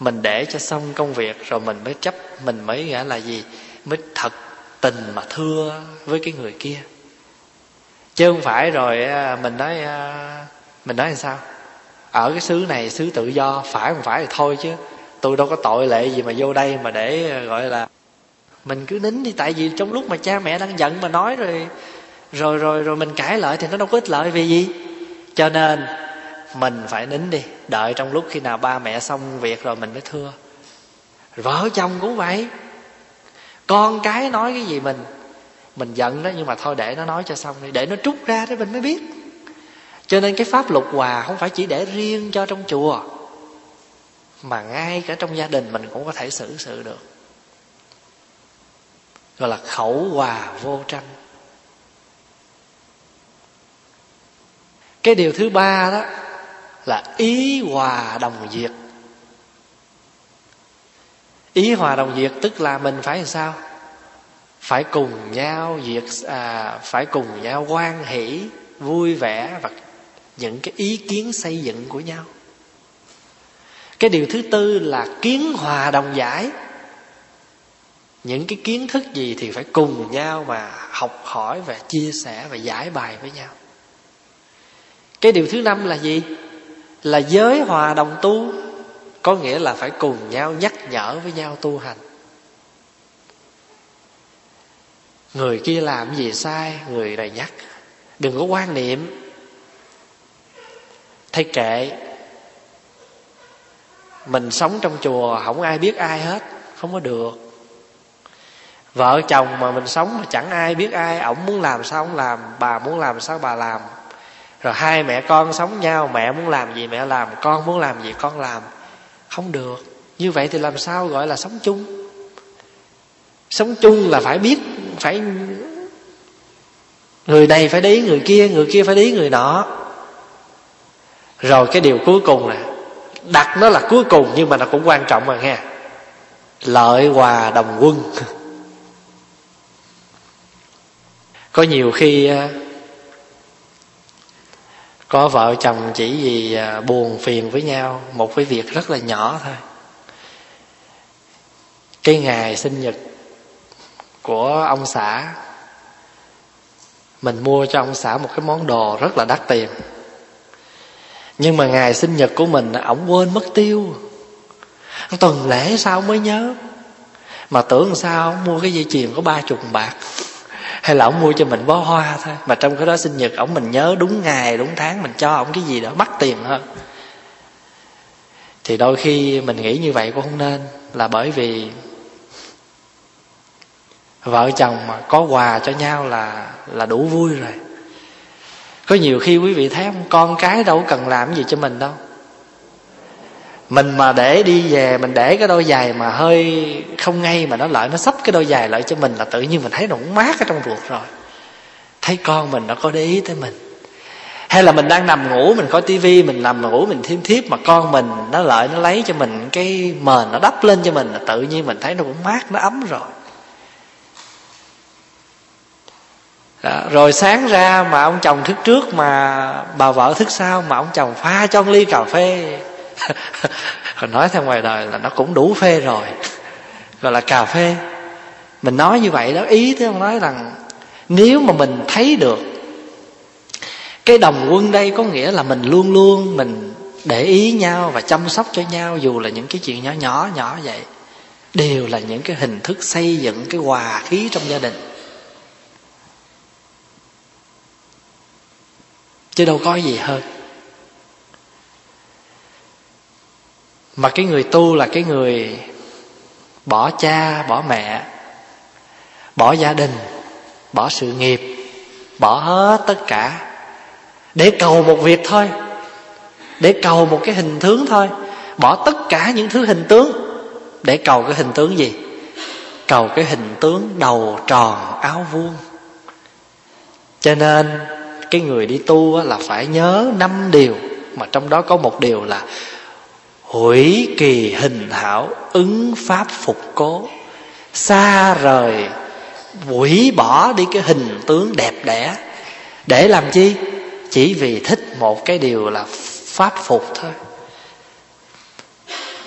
Mình để cho xong công việc rồi mình mới chấp, mình mới nghĩa là gì? Mới thật tình mà thưa với cái người kia. Chứ không phải rồi mình nói làm sao? Ở cái xứ này xứ tự do, phải không phải thì thôi chứ. Tôi đâu có tội lệ gì mà vô đây mà để gọi là mình cứ nín đi, tại vì trong lúc mà cha mẹ đang giận mà nói rồi mình cãi lợi thì nó đâu có ích lợi vì gì. Cho nên mình phải nín đi, đợi trong lúc khi nào ba mẹ xong việc rồi mình mới thưa. Vợ chồng cũng vậy, con cái nói cái gì mình giận đó, nhưng mà thôi để nó nói cho xong đi, để nó trút ra đó mình mới biết. Cho nên cái pháp luật hòa không phải chỉ để riêng cho trong chùa, mà ngay cả trong gia đình mình cũng có thể xử sự được. Gọi là khẩu hòa vô tranh. Cái điều thứ ba đó là ý hòa đồng diệt. Ý hòa đồng diệt tức là mình phải làm sao? Phải cùng nhau phải cùng nhau hoan hỷ, vui vẻ và những cái ý kiến xây dựng của nhau. Cái điều thứ tư là kiến hòa đồng giải. Những cái kiến thức gì thì phải cùng nhau mà học hỏi và chia sẻ và giải bài với nhau. Cái điều thứ năm là gì? Là giới hòa đồng tu. Có nghĩa là phải cùng nhau nhắc nhở với nhau tu hành. Người kia làm gì sai, người này nhắc. Đừng có quan niệm. Thấy kệ. Mình sống trong chùa không ai biết ai hết. Không có được. Vợ chồng mà mình sống mà chẳng ai biết ai, ổng muốn làm sao ổng làm, bà muốn làm sao bà làm. Rồi hai mẹ con sống nhau, mẹ muốn làm gì mẹ làm, con muốn làm gì con làm. Không được. Như vậy thì làm sao gọi là sống chung? Sống chung là phải biết, phải người này phải để ý người kia phải để ý người nọ. Rồi cái điều cuối cùng nè, đặt nó là cuối cùng nhưng mà nó cũng quan trọng mà nghe. Lợi hòa đồng quân. Có nhiều khi có vợ chồng chỉ vì buồn phiền với nhau một cái việc rất là nhỏ thôi. Cái ngày sinh nhật của ông xã, mình mua cho ông xã một cái món đồ rất là đắt tiền. Nhưng mà ngày sinh nhật của mình ổng quên mất tiêu. Tuần lễ sau mới nhớ. Mà tưởng sao mua cái dây chuyền có 30 bạc. Hay là ổng mua cho mình bó hoa thôi. Mà trong cái đó sinh nhật ổng mình nhớ đúng ngày đúng tháng, mình cho ổng cái gì đó mắc tiền hơn. Thì đôi khi mình nghĩ như vậy cũng không nên. Là bởi vì vợ chồng mà có quà cho nhau là đủ vui rồi. Có nhiều khi quý vị thấy không, con cái đâu cần làm gì cho mình đâu. Mình mà để đi về, mình để cái đôi giày mà hơi không ngay mà nó lại, nó sắp cái đôi giày lại cho mình là tự nhiên mình thấy nó cũng mát ở trong ruột rồi. Thấy con mình nó có để ý tới mình. Hay là mình đang nằm ngủ, mình coi tivi, mình nằm ngủ, mình thiêm thiếp mà con mình nó lại nó lấy cho mình cái mền nó đắp lên cho mình là tự nhiên mình thấy nó cũng mát, nó ấm rồi. Đó. Rồi sáng ra mà ông chồng thức trước mà bà vợ thức sau mà ông chồng pha cho ly cà phê Còn nói theo ngoài đời là nó cũng đủ phê rồi, gọi là cà phê. Mình nói như vậy đó, ý tôi nói rằng nếu mà mình thấy được cái đồng quân đây, có nghĩa là mình luôn luôn mình để ý nhau và chăm sóc cho nhau, dù là những cái chuyện nhỏ vậy, đều là những cái hình thức xây dựng cái hòa khí trong gia đình, chứ đâu có gì hơn. Mà cái người tu là cái người bỏ cha, bỏ mẹ, bỏ gia đình, bỏ sự nghiệp, bỏ hết tất cả để cầu một việc thôi, để cầu một cái hình tướng thôi. Bỏ tất cả những thứ hình tướng để cầu cái hình tướng gì? Cầu cái hình tướng đầu tròn áo vuông. Cho nên cái người đi tu là phải nhớ 5 điều, mà trong đó có một điều là hủy kỳ hình hảo, ứng pháp phục cố. Xa rời, hủy bỏ đi cái hình tướng đẹp đẽ để làm chi? Chỉ vì thích một cái điều là pháp phục thôi.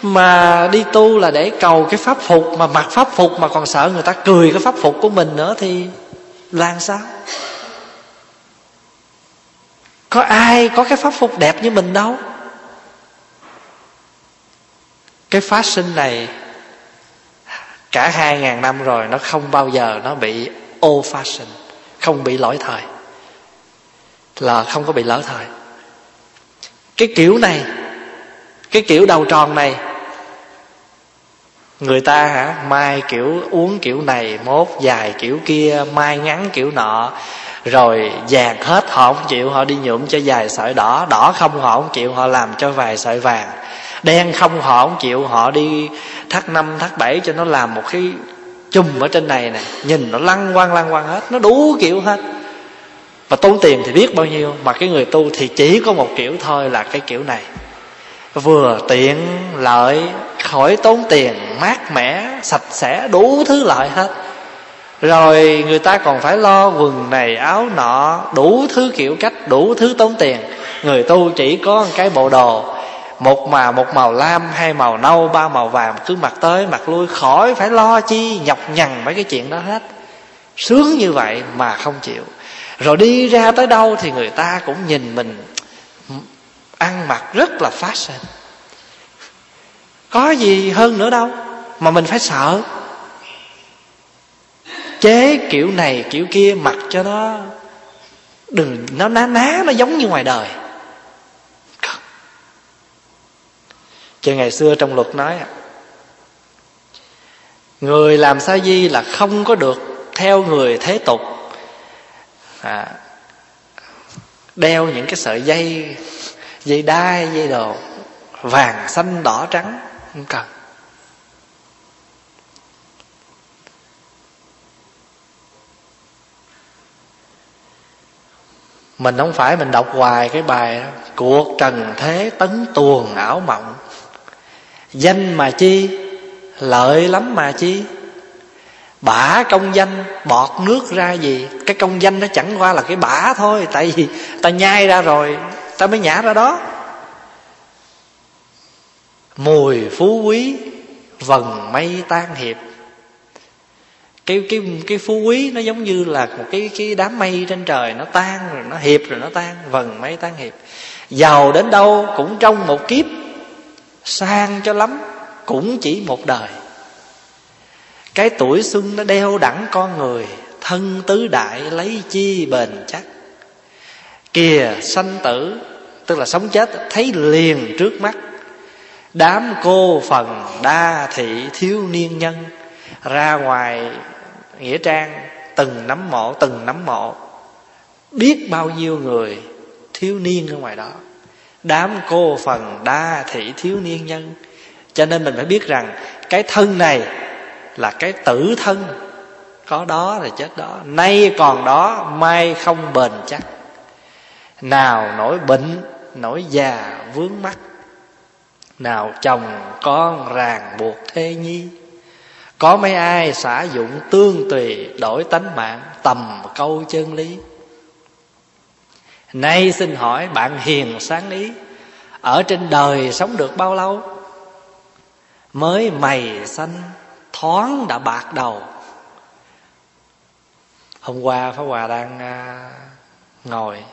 Mà đi tu là để cầu cái pháp phục, mà mặc pháp phục mà còn sợ người ta cười cái pháp phục của mình nữa thì làm sao? Có ai có cái pháp phục đẹp như mình đâu. Cái phát sinh này cả 2000 năm rồi, nó không bao giờ nó bị old fashion, không bị lỗi thời, là không có bị lỡ thời. Cái kiểu này, cái kiểu đầu tròn này, người ta mai kiểu uống kiểu này, mốt dài kiểu kia, mai ngắn kiểu nọ, rồi vàng hết họ không chịu, họ đi nhuộm cho dài sợi đỏ, đỏ không họ không chịu, họ làm cho vài sợi vàng, đen không họ không chịu, họ đi thắt 5 thắt 7 cho nó làm một cái chùm ở trên này nè, nhìn nó lăng quăng hết, nó đủ kiểu hết. Mà tốn tiền thì biết bao nhiêu. Mà cái người tu thì chỉ có một kiểu thôi, là cái kiểu này, vừa tiện lợi, khỏi tốn tiền, mát mẻ, sạch sẽ, đủ thứ lợi hết. Rồi người ta còn phải lo quần này áo nọ, đủ thứ kiểu cách, đủ thứ tốn tiền. Người tu chỉ có cái bộ đồ một màu lam, 2 màu nâu, 3 màu vàng, cứ mặc tới mặc lui, khỏi phải lo chi nhọc nhằn mấy cái chuyện đó hết. Sướng như vậy mà không chịu. Rồi đi ra tới đâu thì người ta cũng nhìn mình ăn mặc rất là fashion, có gì hơn nữa đâu mà mình phải sợ. Chế kiểu này kiểu kia mặc cho nó đừng, nó ná, nó giống như ngoài đời. Chứ ngày xưa trong luật nói, người làm sa di là không có được theo người thế tục, đeo những cái sợi dây, dây đai, dây đồ vàng xanh đỏ trắng, không cần. Mình không phải mình đọc hoài cái bài đó, cuộc trần thế tấn tuồng ảo mộng, danh mà chi, lợi lắm mà chi, bả công danh bọt nước ra gì. Cái công danh nó chẳng qua là cái bả thôi, tại vì ta nhai ra rồi ta mới nhả ra đó. Mùi phú quý vần mây tan hiệp. Cái phú quý nó giống như là một cái đám mây trên trời, nó tan rồi nó hiệp rồi nó tan, vần mây tan hiệp. Giàu đến đâu cũng trong một kiếp, sang cho lắm cũng chỉ một đời. Cái tuổi xuân nó đeo đẳng con người, thân tứ đại lấy chi bền chắc. Kìa sanh tử, tức là sống chết, thấy liền trước mắt. Đám cô phần đa thị thiếu niên nhân, ra ngoài nghĩa trang từng nắm mộ. Biết bao nhiêu người thiếu niên ở ngoài đó. Đám cô phần đa thị thiếu niên nhân. Cho nên mình phải biết rằng cái thân này là cái tử thân, có đó là chết đó, nay còn đó mai không bền chắc. Nào nỗi bệnh, nỗi già vướng mắt, nào chồng con ràng buộc thê nhi. Có mấy ai xả dụng tương tùy, đổi tánh mạng tầm câu chân lý. Nay xin hỏi bạn hiền sáng ý, ở trên đời sống được bao lâu? Mới mày xanh thoáng đã bạc đầu. Hôm qua Pháp Hòa đang ngồi,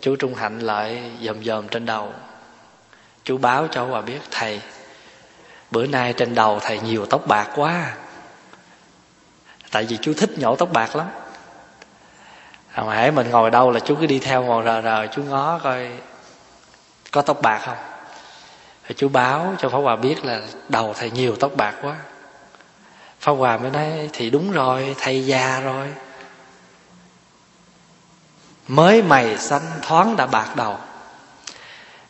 chú Trung Hạnh lại dòm dòm trên đầu. Chú báo cho Hòa biết: thầy, bữa nay trên đầu thầy nhiều tóc bạc quá. Tại vì chú thích nhổ tóc bạc lắm. Hồi nãy mình ngồi đâu là chú cứ đi theo ngồi rờ rờ, chú ngó coi có tóc bạc không. Rồi chú báo cho Pháp Hòa biết là đầu thầy nhiều tóc bạc quá. Pháp Hòa mới nói: thì đúng rồi, thầy già rồi. Mới mày xanh thoáng đã bạc đầu.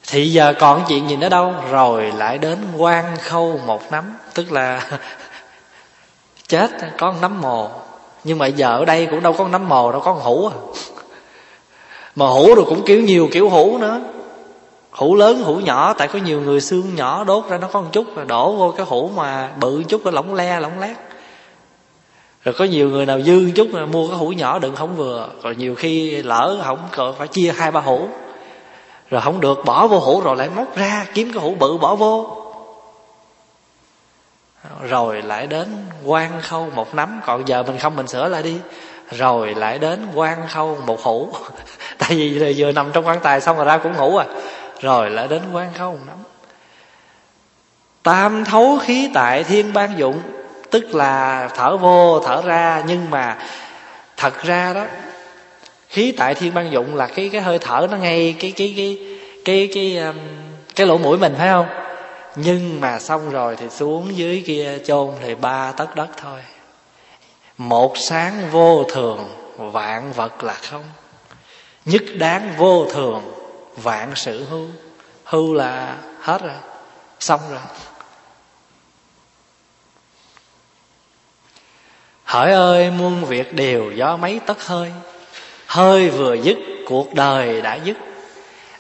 Thì giờ còn chuyện gì nữa đâu. Rồi lại đến quan khâu một nắm. Tức là chết có một nắm mồ. Nhưng mà giờ ở đây cũng đâu có nắm mồ, đâu có hũ à. Mà hũ rồi cũng kiểu nhiều kiểu hũ nữa. Hũ lớn hũ nhỏ. Tại có nhiều người xương nhỏ đốt ra nó có một chút, rồi đổ vô cái hũ mà bự một chút, nó lỏng le lỏng lét. Rồi có nhiều người nào dư một chút rồi mua cái hũ nhỏ đựng không vừa. Rồi nhiều khi lỡ không phải chia hai ba hũ, rồi không được bỏ vô hũ, rồi lại móc ra kiếm cái hũ bự bỏ vô. Rồi lại đến quan khâu một nắm. Còn giờ mình không, mình sửa lại đi. Rồi lại đến quan khâu một hũ. Tại vì vừa nằm trong quan tài xong rồi ra cũng ngủ à. Rồi lại đến quan khâu một nắm. Tam thấu khí tại thiên ban dụng. Tức là thở vô thở ra. Nhưng mà thật ra đó, khí tại thiên ban dụng là cái hơi thở nó ngay cái lỗ mũi mình, phải không? Nhưng mà xong rồi thì xuống dưới kia chôn thì 3 tấc đất thôi. Một sáng vô thường, vạn vật là không. Nhất đáng vô thường, vạn sự hư. Hư là hết rồi, xong rồi. Hỡi ơi muôn việc đều do mấy tấc hơi. Hơi vừa dứt cuộc đời đã dứt.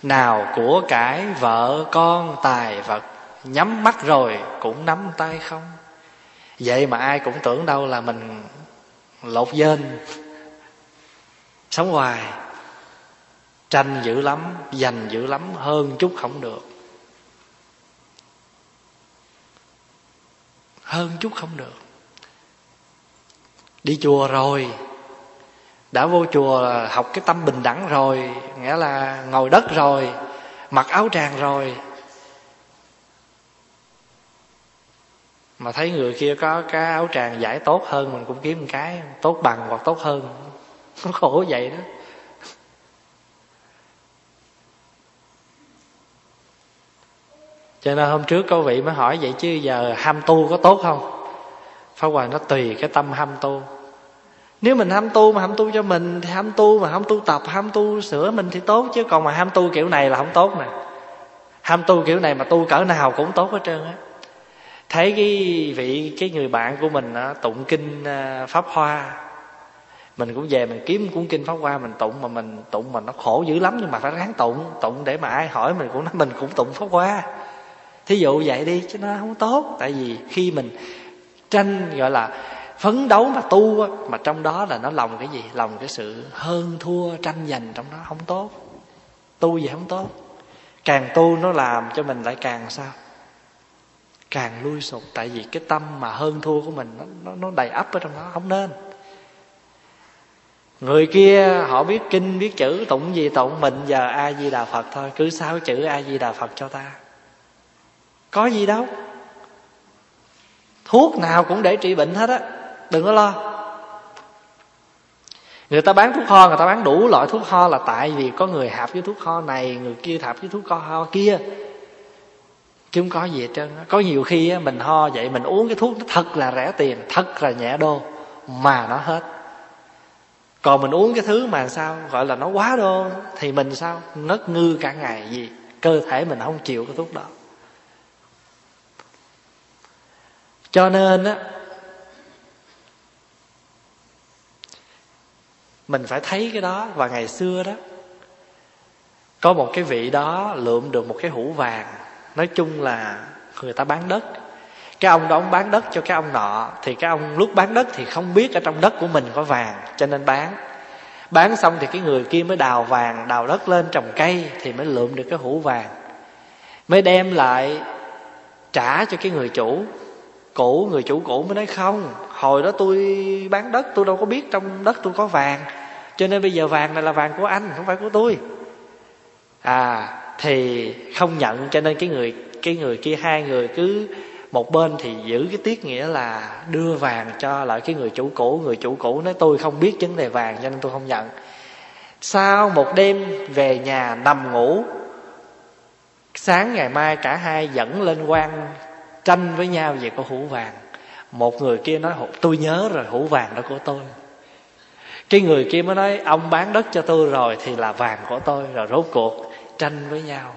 Nào của cải vợ con tài vật, nhắm mắt rồi cũng nắm tay không. Vậy mà ai cũng tưởng đâu là mình lột dên, sống hoài, tranh dữ lắm, giành dữ lắm, hơn chút không được. Hơn chút không được. Đi chùa rồi, đã vô chùa học cái tâm bình đẳng rồi, nghĩa là ngồi đất rồi, mặc áo tràng rồi, mà thấy người kia có cái áo tràng giải tốt hơn, mình cũng kiếm một cái tốt bằng hoặc tốt hơn. Nó khổ vậy đó. Cho nên hôm trước có vị mới hỏi vậy chứ giờ ham tu có tốt không? Pháp Hòa nó tùy cái tâm ham tu. Nếu mình ham tu mà ham tu cho mình thì ham tu, mà ham tu tập, ham tu sửa mình thì tốt. Chứ còn mà ham tu kiểu này là không tốt nè. Ham tu kiểu này mà tu cỡ nào cũng tốt hết trơn á. Thấy cái người bạn của mình đó, tụng kinh Pháp Hoa. Mình cũng về mình kiếm cuốn kinh Pháp Hoa mình tụng mà nó khổ dữ lắm, nhưng mà phải ráng tụng để mà ai hỏi mình cũng nói mình cũng tụng Pháp Hoa. Thí dụ vậy đi chứ nó không tốt. Tại vì khi mình tranh gọi là phấn đấu mà tu mà trong đó là nó lòng cái gì? Lòng cái sự hơn thua tranh giành trong đó không tốt. Tu gì không tốt. Càng tu nó làm cho mình lại càng sao? Càng lui sụp. Tại vì cái tâm mà hơn thua của mình nó đầy ắp ở trong đó, không nên. Người kia họ biết kinh biết chữ, tụng gì tụng, mình giờ A Di Đà Phật thôi, cứ 6 chữ A Di Đà Phật cho ta. Có gì đâu. Thuốc nào cũng để trị bệnh hết á, đừng có lo. Người ta bán thuốc ho, người ta bán đủ loại thuốc ho là tại vì có người hạp với thuốc ho này, người kia hạp với thuốc ho kia. Chứ không có gì hết trơn. Có nhiều khi mình ho vậy mình uống cái thuốc nó thật là rẻ tiền, thật là nhẹ đô mà nó hết. Còn mình uống cái thứ mà sao gọi là nó quá đô thì mình sao ngất ngư cả ngày, gì cơ thể mình không chịu cái thuốc đó. Cho nên á, mình phải thấy cái đó. Và ngày xưa đó có một cái vị đó lượm được một cái hũ vàng. Nói chung là người ta bán đất, cái ông đó ông bán đất cho cái ông nọ. Thì cái ông lúc bán đất thì không biết ở trong đất của mình có vàng, cho nên bán xong thì cái người kia mới đào vàng, đào đất lên trồng cây thì mới lượm được cái hũ vàng. mới đem lại trả cho cái người chủ. Người chủ cũ mới nói không, hồi đó tôi bán đất tôi đâu có biết trong đất tôi có vàng, cho nên bây giờ vàng này là vàng của anh, không phải của tôi. Thì không nhận, cho nên cái người kia, hai người cứ một bên thì giữ cái tiết nghĩa là đưa vàng cho lại cái người chủ cũ. Người chủ cũ nói tôi không biết vấn đề vàng cho nên tôi không nhận. Sau một đêm về nhà nằm ngủ, sáng ngày mai cả hai dẫn lên quan tranh với nhau về có hũ vàng. Một người kia nói tôi nhớ rồi, hũ vàng đó của tôi. Cái người kia mới nói ông bán đất cho tôi rồi thì là vàng của tôi. Rồi rốt cuộc tranh với nhau.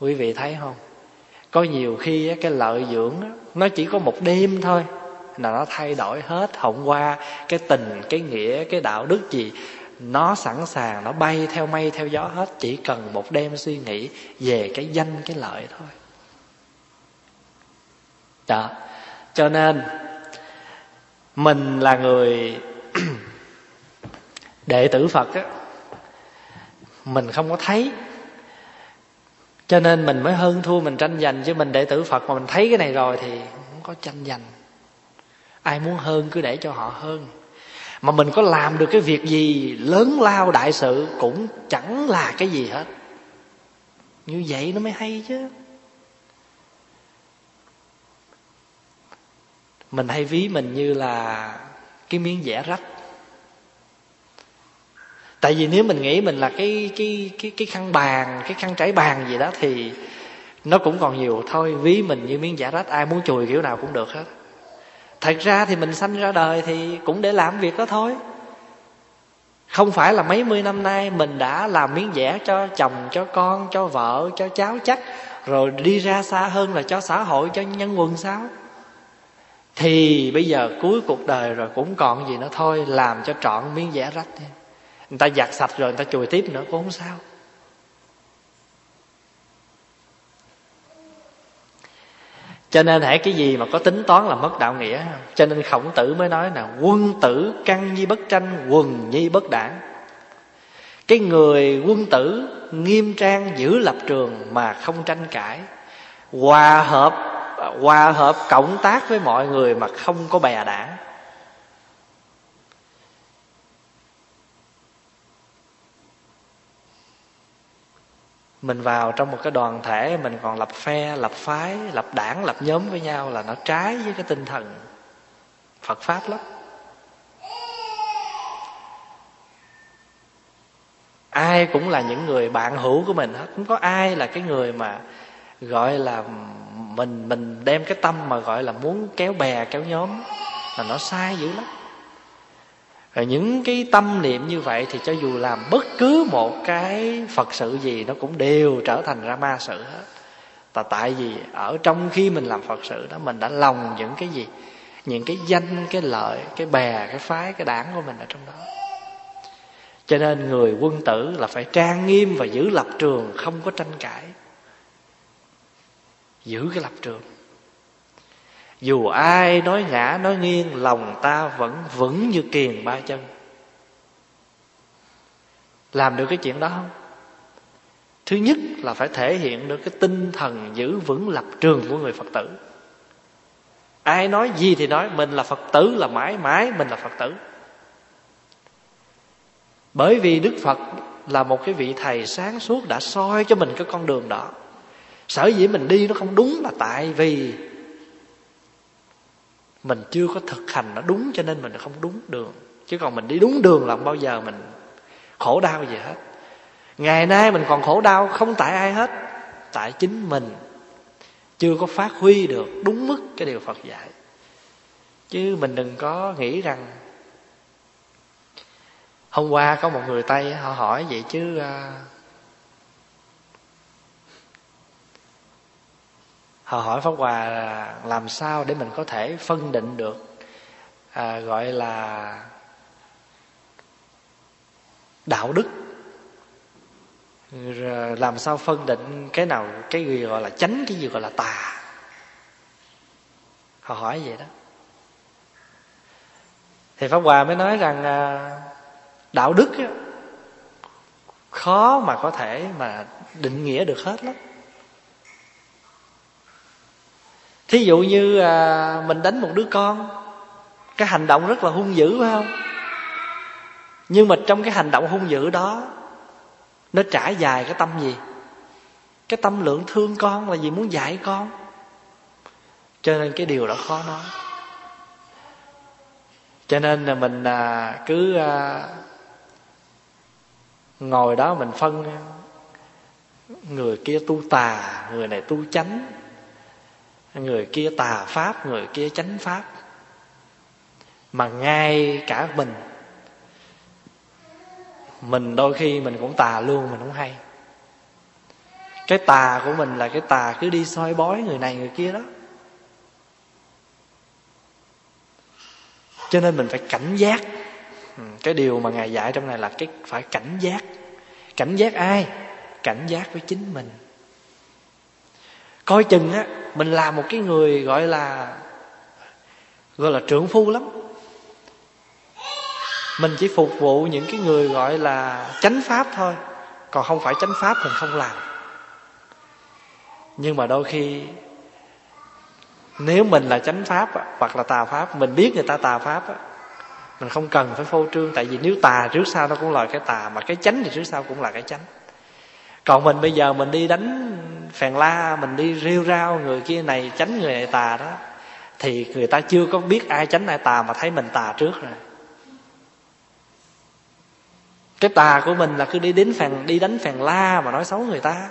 Quý vị thấy không? Có nhiều khi cái lợi dưỡng nó chỉ có một đêm thôi là nó thay đổi hết. Hôm qua cái tình, cái nghĩa, cái đạo đức gì, nó sẵn sàng, nó bay theo mây theo gió hết. Chỉ cần một đêm suy nghĩ về cái danh, cái lợi thôi. Đó. Cho nên mình là người đệ tử Phật á, mình không có thấy, cho nên mình mới hơn thua, mình tranh giành. Chứ mình đệ tử Phật mà mình thấy cái này rồi thì không có tranh giành. Ai muốn hơn cứ để cho họ hơn. Mà mình có làm được cái việc gì lớn lao đại sự cũng chẳng là cái gì hết. Như vậy nó mới hay chứ. Mình hay ví mình như là cái miếng vẽ rách. Tại vì nếu mình nghĩ mình là cái khăn bàn, cái khăn trải bàn gì đó thì nó cũng còn nhiều. Thôi ví mình như miếng vẽ rách, ai muốn chùi kiểu nào cũng được hết. Thật ra thì mình sanh ra đời thì cũng để làm việc đó thôi. Không phải là mấy mươi năm nay mình đã làm miếng vẽ cho chồng, cho con, cho vợ, cho cháu chắc, rồi đi ra xa hơn là cho xã hội, cho nhân quần sao? Thì bây giờ cuối cuộc đời rồi cũng còn gì nữa, thôi làm cho trọn miếng vẽ rách đi. Người ta giặt sạch rồi người ta chùi tiếp nữa cũng không sao. Cho nên hễ cái gì mà có tính toán là mất đạo nghĩa. Cho nên Khổng Tử mới nói là quân tử căn nhi bất tranh, quần nhi bất đảng. Cái người quân tử nghiêm trang giữ lập trường mà không tranh cãi, hòa hợp cộng tác với mọi người mà không có bè đảng. Mình vào trong một cái đoàn thể mình còn lập phe, lập phái, lập đảng, lập nhóm với nhau là nó trái với cái tinh thần Phật Pháp lắm. Ai cũng là những người bạn hữu của mình hết, không có ai là cái người mà gọi là mình đem cái tâm mà gọi là muốn kéo bè kéo nhóm là nó sai dữ lắm. Rồi những cái tâm niệm như vậy thì cho dù làm bất cứ một cái Phật sự gì nó cũng đều trở thành ra ma sự hết. Tại vì ở trong khi mình làm Phật sự đó mình đã lòng những cái gì, những cái danh, cái lợi, cái bè, cái phái, cái đảng của mình ở trong đó. Cho nên người quân tử là phải trang nghiêm và giữ lập trường, không có tranh cãi. Giữ cái lập trường. Dù ai nói ngã nói nghiêng, lòng ta vẫn vững như kiềng ba chân. Làm được cái chuyện đó không? Thứ nhất là phải thể hiện được cái tinh thần giữ vững lập trường của người Phật tử. Ai nói gì thì nói, mình là Phật tử là mãi mãi mình là Phật tử. Bởi vì Đức Phật là một cái vị thầy sáng suốt đã soi cho mình cái con đường đó. Sở dĩ mình đi nó không đúng là tại vì mình chưa có thực hành nó đúng, cho nên mình không đúng đường. Chứ còn mình đi đúng đường là không bao giờ mình khổ đau gì hết. Ngày nay mình còn khổ đau không tại ai hết, tại chính mình chưa có phát huy được đúng mức cái điều Phật dạy. Chứ mình đừng có nghĩ rằng. Hôm qua có một người Tây họ hỏi vậy chứ họ hỏi Pháp Hòa là làm sao để mình có thể phân định được gọi là đạo đức, làm sao phân định cái nào, cái gì gọi là chánh, cái gì gọi là tà. Họ hỏi vậy đó thì Pháp Hòa mới nói rằng đạo đức á, khó mà có thể mà định nghĩa được hết lắm. Thí dụ như mình đánh một đứa con, cái hành động rất là hung dữ phải không? Nhưng mà trong cái hành động hung dữ đó, nó trải dài cái tâm gì? Cái tâm lượng thương con, là vì muốn dạy con. Cho nên cái điều đó khó nói. Cho nên là mình cứ ngồi đó mình phân, người kia tu tà, người này tu chánh, người kia tà pháp, người kia chánh pháp. Mà ngay cả mình đôi khi mình cũng tà luôn, mình không hay. Cái tà của mình là cái tà cứ đi soi bói người này người kia đó. Cho nên mình phải cảnh giác. Cái điều mà Ngài dạy trong này là cái phải cảnh giác. Cảnh giác ai? Cảnh giác với chính mình. Coi chừng á, mình là một cái người gọi là trưởng phu lắm. Mình chỉ phục vụ những cái người gọi là chánh pháp thôi, còn không phải chánh pháp mình không làm. Nhưng mà đôi khi nếu mình là chánh pháp hoặc là tà pháp, mình biết người ta tà pháp, mình không cần phải phô trương. Tại vì nếu tà trước sau nó cũng là cái tà, mà cái chánh thì trước sau cũng là cái chánh. Còn mình bây giờ mình đi đánh phèn la, mình đi rêu rao người kia này chánh người này tà đó, thì người ta chưa có biết ai chánh ai tà mà thấy mình tà trước rồi. Cái tà của mình là cứ đi đánh phèn la mà nói xấu người ta.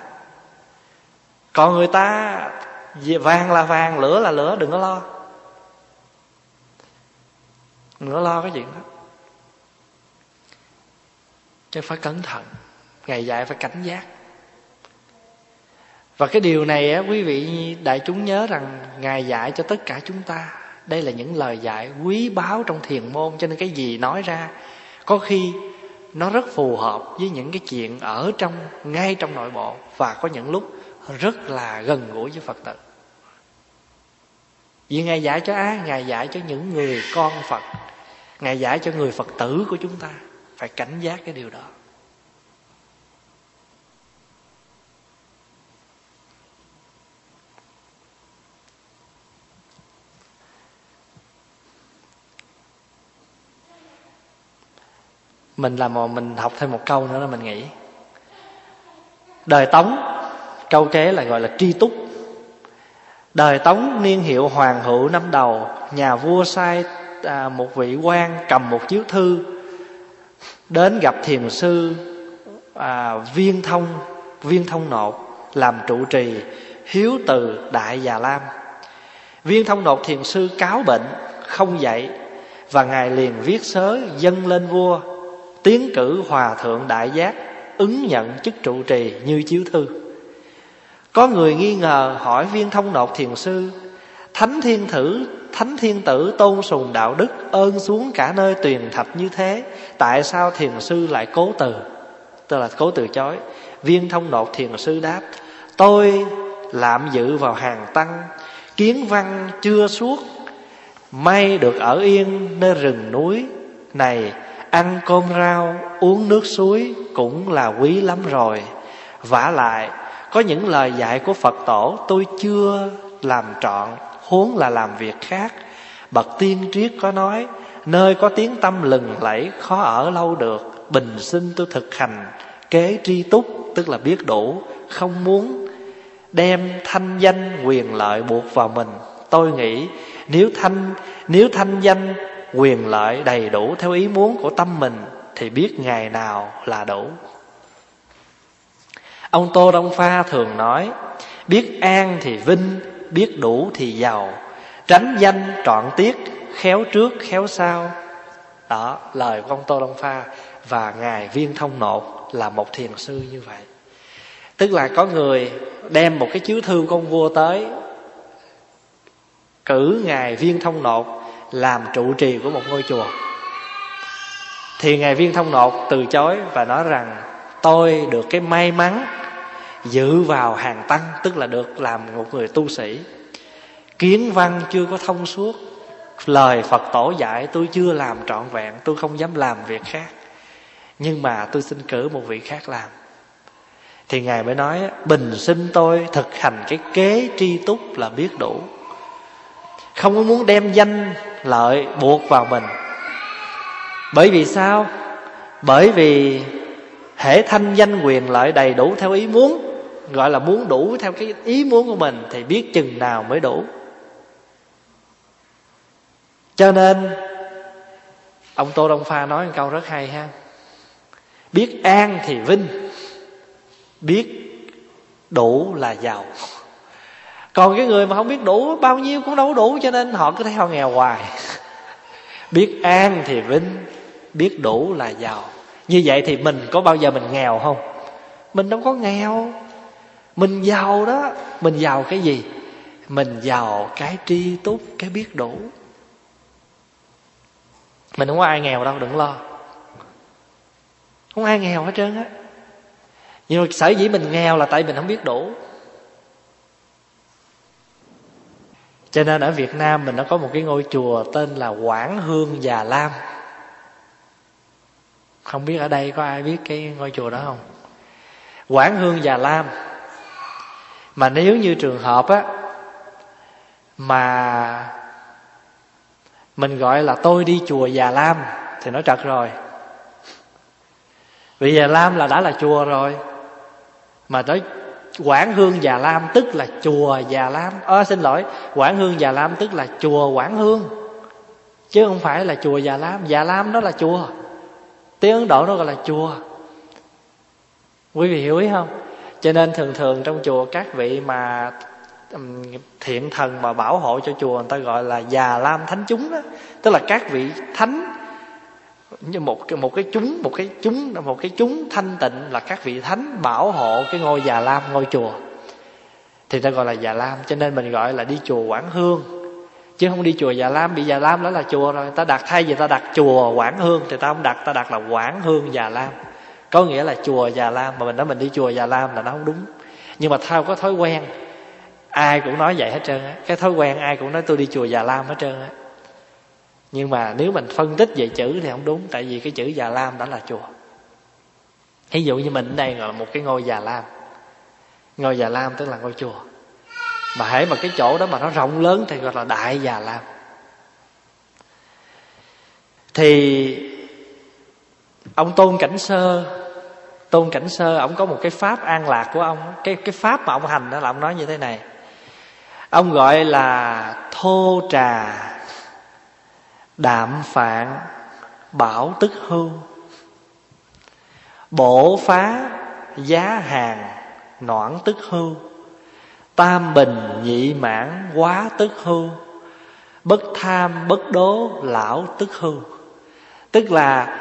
Còn người ta vàng là vàng, lửa là lửa, đừng có lo. Đừng có lo cái chuyện đó. Chứ phải cẩn thận. Ngày dạy phải cảnh giác. Và cái điều này quý vị đại chúng nhớ rằng Ngài dạy cho tất cả chúng ta. Đây là những lời dạy quý báu trong thiền môn. Cho nên cái gì nói ra có khi nó rất phù hợp với những cái chuyện ở trong ngay trong nội bộ, và có những lúc rất là gần gũi với Phật tử. Vì Ngài dạy cho ai? Ngài dạy cho những người con Phật. Ngài dạy cho người Phật tử của chúng ta. Phải cảnh giác cái điều đó. Mình học thêm một câu nữa là mình nghĩ. Đời Tống, câu kế là gọi là tri túc. Đời Tống niên hiệu Hoàng Hữu năm đầu, nhà vua sai một vị quan cầm một chiếu thư đến gặp thiền sư Viên Thông Nộp làm trụ trì Hiếu Từ Đại Già Lam. Viên Thông Nộp thiền sư cáo bệnh không dậy, và Ngài liền viết sớ dâng lên vua, tiến cử Hòa Thượng Đại Giác ứng nhận chức trụ trì như chiếu thư. Có người nghi ngờ hỏi Viên Thông Nộp thiền sư: Thánh thiên tử tôn sùng đạo đức, ơn xuống cả nơi tuyền thạch như thế, tại sao thiền sư lại cố từ? Tức là cố từ chối. Viên Thông Nộp thiền sư đáp: Tôi lạm dự vào hàng tăng, kiến văn chưa suốt, may được ở yên nơi rừng núi này, ăn cơm rau, uống nước suối cũng là quý lắm rồi. Vả lại, có những lời dạy của Phật tổ tôi chưa làm trọn, huống là làm việc khác. Bậc tiên triết có nói: nơi có tiếng tâm lừng lẫy khó ở lâu được, bình sinh tôi thực hành kế tri túc, tức là biết đủ, không muốn đem thanh danh quyền lợi buộc vào mình. Tôi nghĩ nếu thanh danh quyền lợi đầy đủ theo ý muốn của tâm mình thì biết ngày nào là đủ. Ông Tô Đông Pha thường nói: biết an thì vinh, biết đủ thì giàu, tránh danh trọn tiết, khéo trước khéo sau. Đó, lời của ông Tô Đông Pha. Và Ngài Viên Thông Nộp là một thiền sư như vậy. Tức là có người đem một cái chiếu thư của ông vua tới, cử Ngài Viên Thông Nộp làm trụ trì của một ngôi chùa. Thì Ngài Viên Thông Nộp từ chối và nói rằng: tôi được cái may mắn dự vào hàng tăng, tức là được làm một người tu sĩ, kiến văn chưa có thông suốt, lời Phật tổ dạy tôi chưa làm trọn vẹn, tôi không dám làm việc khác, nhưng mà tôi xin cử một vị khác làm. Thì Ngài mới nói: bình sinh tôi thực hành cái kế tri túc là biết đủ, không có muốn đem danh lợi buộc vào mình. Bởi vì sao? Bởi vì hễ thanh danh quyền lợi đầy đủ theo ý muốn, gọi là muốn đủ theo cái ý muốn của mình, thì biết chừng nào mới đủ. Cho nên ông Tô Đông Pha nói một câu rất hay ha: biết an thì vinh, biết đủ là giàu. Còn cái người mà không biết đủ, bao nhiêu cũng đâu có đủ, cho nên họ cứ thấy họ nghèo hoài. Biết an thì vinh, biết đủ là giàu. Như vậy thì mình có bao giờ mình nghèo không? Mình đâu có nghèo. Mình giàu đó. Mình giàu cái gì? Mình giàu cái tri túc, cái biết đủ. Mình không có ai nghèo đâu, đừng lo. Không ai nghèo hết trơn á. Nhưng mà sở dĩ mình nghèo là tại mình không biết đủ. Cho nên ở Việt Nam mình nó có một cái ngôi chùa tên là Quảng Hương Già Lam. Không biết ở đây có ai biết cái ngôi chùa đó không? Quảng Hương Già Lam. Mà nếu như trường hợp á, mà mình gọi là tôi đi chùa Già Lam thì nó trật rồi. Vì Già Lam là đã là chùa rồi, mà tới Quảng Hương Già Lam tức là chùa Già Lam. Quảng Hương Già Lam tức là chùa Quảng Hương, chứ không phải là chùa Già Lam. Già Lam đó là chùa, tiếng Ấn Độ nó gọi là chùa. Quý vị hiểu ý không? Cho nên thường thường trong chùa, các vị mà thiện thần mà bảo hộ cho chùa, người ta gọi là Già Lam Thánh Chúng đó. Tức là các vị thánh, như một cái chúng thanh tịnh, là các vị thánh bảo hộ cái ngôi Già Lam, ngôi chùa, thì ta gọi là Già Lam. Cho nên mình gọi là đi chùa Quảng Hương, chứ không đi chùa Già Lam. Bị Già Lam đó là chùa rồi, ta đặt thay vì ta đặt chùa Quảng Hương thì ta không đặt, ta đặt là Quảng Hương Già Lam, có nghĩa là chùa Già Lam. Mà mình nói mình đi chùa Già Lam là nó không đúng. Nhưng mà theo có thói quen ai cũng nói vậy hết trơn á, cái thói quen ai cũng nói tôi đi chùa Già Lam hết trơn á. Nhưng mà nếu mình phân tích về chữ thì không đúng, tại vì cái chữ Già Lam đã là chùa. Ví dụ như mình ở đây gọi là một cái ngôi Già Lam, ngôi Già Lam tức là ngôi chùa. Mà hễ mà cái chỗ đó mà nó rộng lớn thì gọi là Đại Già Lam. Thì ông Tôn Cảnh Sơ, ông có một cái pháp an lạc của ông. Cái pháp mà ông hành đó là ông nói như thế này. Ông gọi là thô trà đạm phạn bảo tức hưu, bổ phá giá hàng noãn tức hưu, tam bình nhị mãn quá tức hưu, bất tham bất đố lão tức hưu. Tức là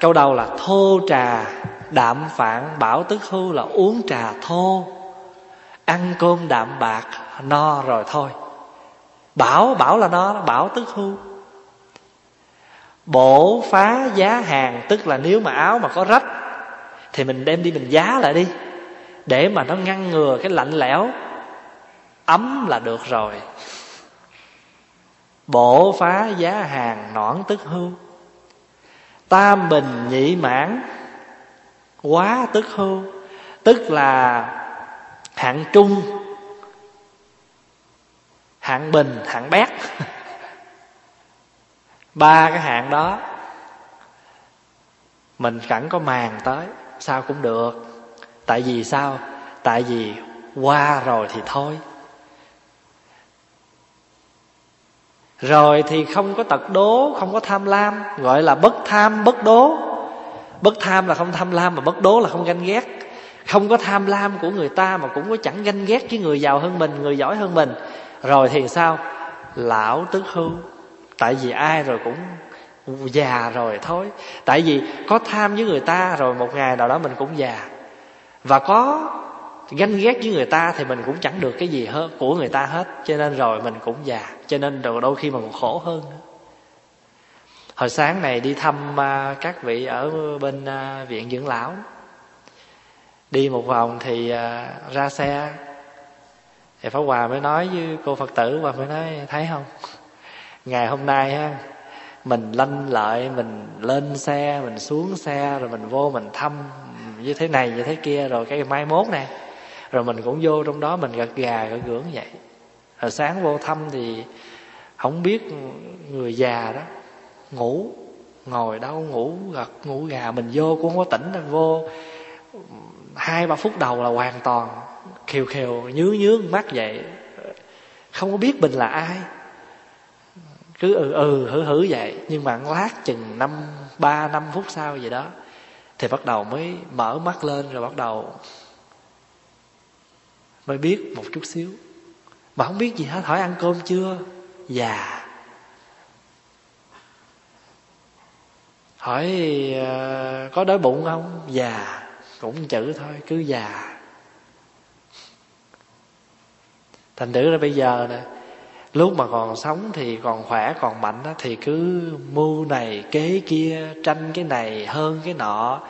câu đầu là thô trà đạm phạn bảo tức hưu, là uống trà thô, ăn cơm đạm bạc, no rồi thôi. Bảo là no, bảo tức hưu. Bổ phá giá hàng, tức là nếu mà áo mà có rách thì mình đem đi mình giá lại đi, để mà nó ngăn ngừa cái lạnh lẽo, ấm là được rồi. Bổ phá giá hàng noãn tức hưu, tam bình nhị mãn quá tức hưu, tức là hạng trung, hạng bình, hạng bét. Ba cái hạng đó mình chẳng có màng tới, sao cũng được. Tại vì sao? Tại vì qua rồi thì thôi. Rồi thì không có tật đố, không có tham lam, gọi là bất tham bất đố. Bất tham là không tham lam, mà bất đố là không ganh ghét. Không có tham lam của người ta mà cũng có chẳng ganh ghét với người giàu hơn mình, người giỏi hơn mình. Rồi thì sao? Lão tức hưu. Tại vì ai rồi cũng già rồi thôi. Tại vì có tham với người ta rồi một ngày nào đó mình cũng già. Và có ganh ghét với người ta thì mình cũng chẳng được cái gì hơn của người ta hết. Cho nên rồi mình cũng già. Cho nên đôi khi mình còn khổ hơn. Hồi sáng này đi thăm các vị ở bên viện dưỡng lão. Đi một vòng thì ra xe. Thì Pháp Hòa mới nói với cô Phật tử, và mới nói thấy không? Ngày hôm nay ha, mình lanh lợi, mình lên xe, mình xuống xe, rồi mình vô mình thăm như thế này như thế kia, rồi cái mai mốt nè, rồi mình cũng vô trong đó mình gật gà gật gưỡng vậy. Hồi sáng vô thăm thì Không biết người già đó ngủ, ngồi đâu ngủ gật ngủ gà, mình vô cũng không có tỉnh đâu. Vô 2-3 phút đầu là hoàn toàn khều khều nhướng nhướng mắt vậy, không có biết mình là ai, cứ hử vậy. Nhưng mà lát chừng 3-5 phút sau vậy đó thì bắt đầu mới mở mắt lên, rồi bắt đầu mới biết một chút xíu, mà không biết gì hết. Hỏi ăn cơm chưa? Dạ. Hỏi có đói bụng không? Dạ. Cũng chữ thôi, cứ già. Thành thử ra bây giờ nè, lúc mà còn sống thì còn khỏe còn mạnh đó, thì cứ mưu này kế kia, tranh cái này hơn cái nọ,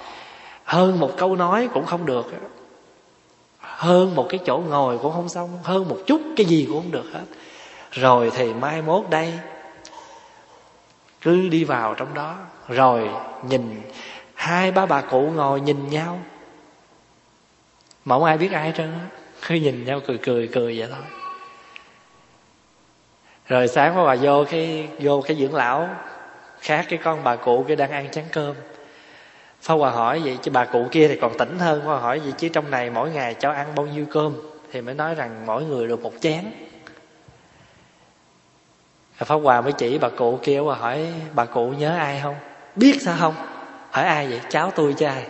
hơn một câu nói cũng không được, hơn một cái chỗ ngồi cũng không xong, hơn một chút cái gì cũng không được hết. Rồi thì mai mốt đây cứ đi vào trong đó, rồi nhìn 2-3 bà cụ ngồi nhìn nhau mà không ai biết ai hết trơn á, cứ nhìn nhau cười vậy thôi. Rồi sáng bà vô cái dưỡng lão khác, cái con bà cụ kia đang ăn chén cơm. Bà hỏi vậy chứ bà cụ kia thì còn tỉnh hơn. Bà hỏi vậy chứ trong này mỗi ngày cháu ăn bao nhiêu cơm, thì mới nói rằng mỗi người được 1 chén. Bà mới chỉ bà cụ kia, bà hỏi bà cụ nhớ ai không? Biết sao không? Hỏi ai vậy? Cháu tôi chứ ai.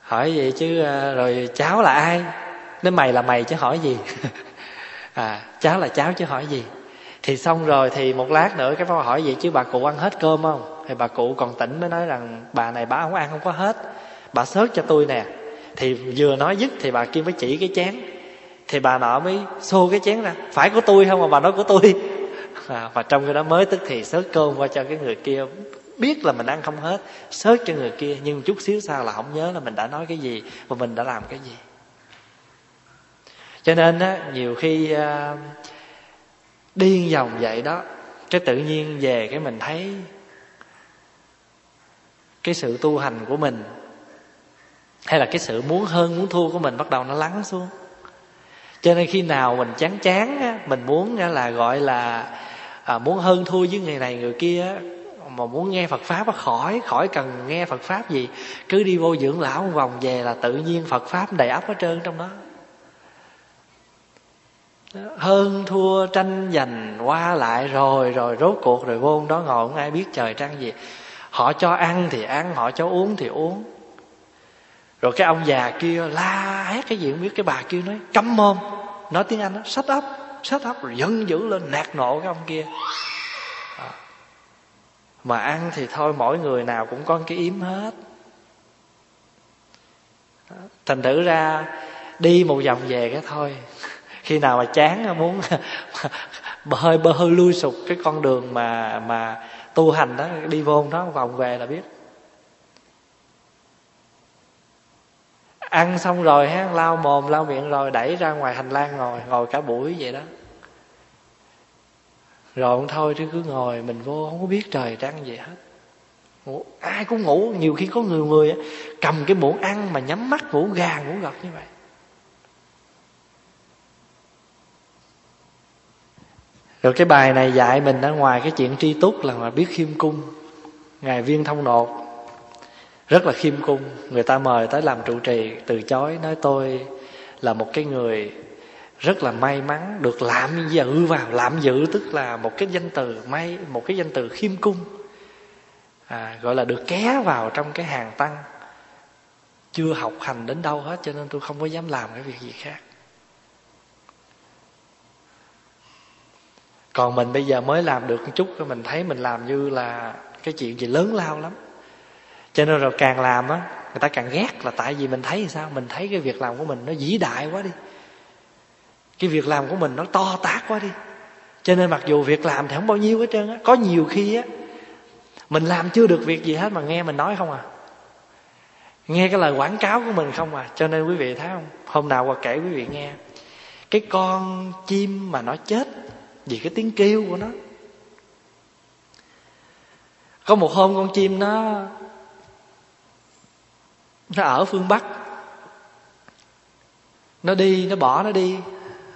Hỏi vậy chứ rồi cháu là ai? Nếu mày là mày chứ hỏi gì. Cháu là cháu chứ hỏi gì. Thì xong rồi thì một lát nữa cái Pháp hỏi vậy chứ bà cụ ăn hết cơm không? Thì bà cụ còn tỉnh mới nói rằng bà này bà không ăn không có hết, bà xớt cho tôi nè. Thì vừa nói dứt thì bà kia mới chỉ cái chén, thì bà nọ mới xô cái chén ra, phải của tôi không mà bà nói của tôi. Và trong cái đó mới tức thì xớt cơm qua cho cái người kia, biết là mình ăn không hết, xớt cho người kia. Nhưng chút xíu sau là không nhớ là mình đã nói cái gì và mình đã làm cái gì. Cho nên á, nhiều khi điên dòng vậy đó, cái tự nhiên về cái mình thấy cái sự tu hành của mình, hay là cái sự muốn hơn muốn thua của mình bắt đầu nó lắng xuống. Cho nên khi nào mình chán á, mình muốn là gọi là muốn hơn thua với người này người kia á, mà muốn nghe Phật Pháp, khỏi cần nghe Phật Pháp gì, cứ đi vô dưỡng lão một vòng về là tự nhiên Phật Pháp đầy ắp hết trơn trong đó. Hơn thua tranh giành qua lại rồi rốt cuộc rồi vô đó ngồi không ai biết trời trăng gì. Họ cho ăn thì ăn, họ cho uống thì uống. Rồi cái ông già kia la hét cái gì không biết, cái bà kia nói câm mồm, nói tiếng Anh đó, shut up, rồi giận dữ lên nạt nộ cái ông kia. Mà ăn thì thôi, mỗi người nào cũng có cái yếm hết. Thành thử ra đi một vòng về cái thôi, khi nào mà chán muốn hơi lui sụp cái con đường mà tu hành đó, đi vô đó vòng về là biết. Ăn xong rồi ha, lau mồm lau miệng rồi đẩy ra ngoài hành lang ngồi cả buổi vậy đó. Rồi thôi chứ cứ ngồi mình vô không có biết trời trăng gì hết, ngủ, ai cũng ngủ. Nhiều khi có người cầm cái muỗng ăn mà nhắm mắt ngủ gà ngủ gật như vậy. Rồi cái bài này dạy mình ở ngoài cái chuyện tri túc là mà biết khiêm cung. Ngài Viên Thông Nộp rất là khiêm cung, người ta mời tới làm trụ trì từ chối, nói tôi là một cái người rất là may mắn được lạm dự vào. Lạm dự tức là một cái danh từ may, một cái danh từ khiêm cung, gọi là được ké vào trong cái hàng tăng, chưa học hành đến đâu hết, cho nên tôi không có dám làm cái việc gì khác. Còn mình bây giờ mới làm được một chút, mình thấy mình làm như là cái chuyện gì lớn lao lắm, cho nên rồi càng làm á, người ta càng ghét. Là tại vì mình thấy sao? Mình thấy cái việc làm của mình nó vĩ đại quá đi, cái việc làm của mình nó to tát quá đi, cho nên mặc dù việc làm thì không bao nhiêu hết trơn á. Có nhiều khi á mình làm chưa được việc gì hết mà nghe mình nói không à, nghe cái lời quảng cáo của mình không à. Cho nên quý vị thấy không, hôm nào qua kể quý vị nghe cái con chim mà nó chết vì cái tiếng kêu của nó. Có một hôm con chim nó ở phương Bắc, nó đi, nó bỏ nó đi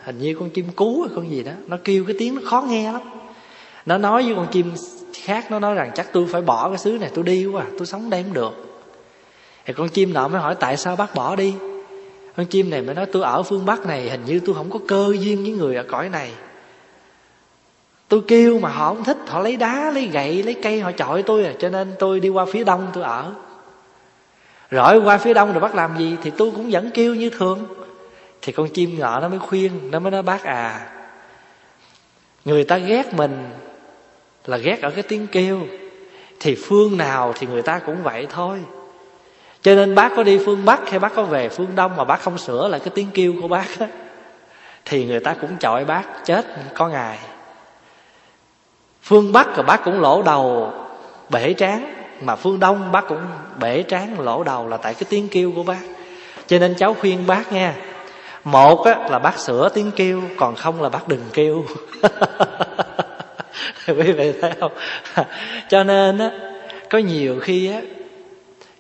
hình như con chim cú hay con gì đó, nó kêu cái tiếng nó khó nghe lắm. Nó nói với con chim khác, nó nói rằng chắc tôi phải bỏ cái xứ này, tôi đi quá, tôi sống đây không được. Thì con chim nọ mới hỏi tại sao bác bỏ đi. Con chim này mới nói tôi ở phương Bắc này hình như tôi không có cơ duyên với người ở cõi này. Tôi kêu mà họ không thích, họ lấy đá, lấy gậy, lấy cây họ chọi tôi à, cho nên tôi đi qua phía Đông tôi ở. Rồi qua phía Đông rồi bác làm gì? Thì tôi cũng vẫn kêu như thường. Thì con chim ngọ nó mới khuyên, nó mới nói bác à, người ta ghét mình là ghét ở cái tiếng kêu, thì phương nào thì người ta cũng vậy thôi. Cho nên bác có đi phương Bắc hay bác có về phương Đông mà bác không sửa lại cái tiếng kêu của bác đó, thì người ta cũng chọi bác chết có ngày. Phương Bắc rồi bác cũng lỗ đầu bể trán, mà phương Đông bác cũng bể trán lỗ đầu là tại cái tiếng kêu của bác. Cho nên cháu khuyên bác nha, một á, là bác sửa tiếng kêu, còn không là bác đừng kêu. Quý vị thấy không? Cho nên á, có nhiều khi á,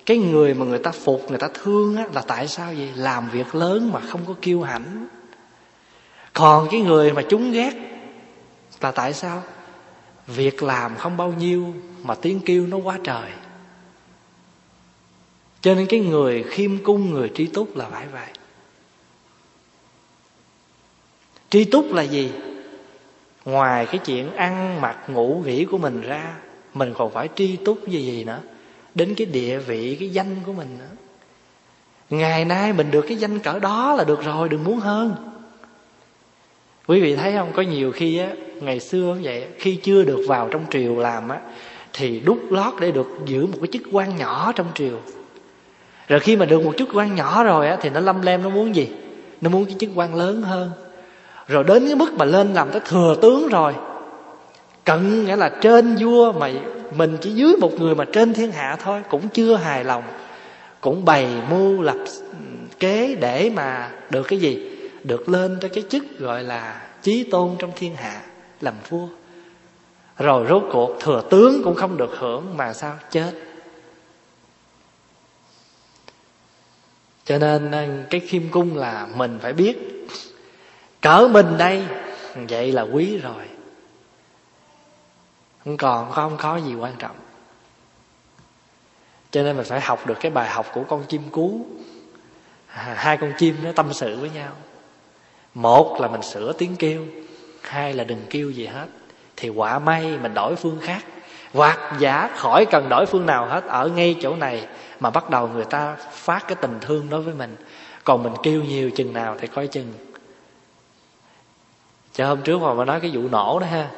cái người mà người ta phục, người ta thương á, là tại sao vậy? Làm việc lớn mà không có kiêu hãnh. Còn cái người mà chúng ghét là tại sao? Việc làm không bao nhiêu mà tiếng kêu nó quá trời. Cho nên cái người khiêm cung, người tri túc là phải vậy. Tri túc là gì? Ngoài cái chuyện ăn mặc ngủ nghỉ của mình ra, mình còn phải tri túc gì gì nữa, đến cái địa vị, cái danh của mình nữa. Ngày nay mình được cái danh cỡ đó là được rồi, đừng muốn hơn. Quý vị thấy không? Có nhiều khi á, ngày xưa vậy, khi chưa được vào trong triều làm á, thì đút lót để được giữ một cái chức quan nhỏ trong triều. Rồi khi mà được một chức quan nhỏ rồi á, thì nó lâm lem nó muốn gì? Nó muốn cái chức quan lớn hơn. Rồi đến cái mức mà lên làm tới thừa tướng rồi, cận nghĩa là trên vua, mà mình chỉ dưới một người mà trên thiên hạ thôi, cũng chưa hài lòng, cũng bày mưu lập kế để mà được cái gì? Được lên tới cái chức gọi là chí tôn trong thiên hạ, làm vua. Rồi rốt cuộc thừa tướng cũng không được hưởng, mà sao? Chết. Cho nên cái khiêm cung là mình phải biết cỡ mình đây, vậy là quý rồi. Không còn không có gì quan trọng. Cho nên mình phải học được cái bài học của con chim cú. Hai con chim nó tâm sự với nhau, một là mình sửa tiếng kêu, hai là đừng kêu gì hết. Thì quả may mình đổi phương khác, hoặc giả khỏi cần đổi phương nào hết, ở ngay chỗ này mà bắt đầu người ta phát cái tình thương đối với mình. Còn mình kêu nhiều chừng nào thì coi chừng. Chờ hôm trước mà nói cái vụ nổ đó ha,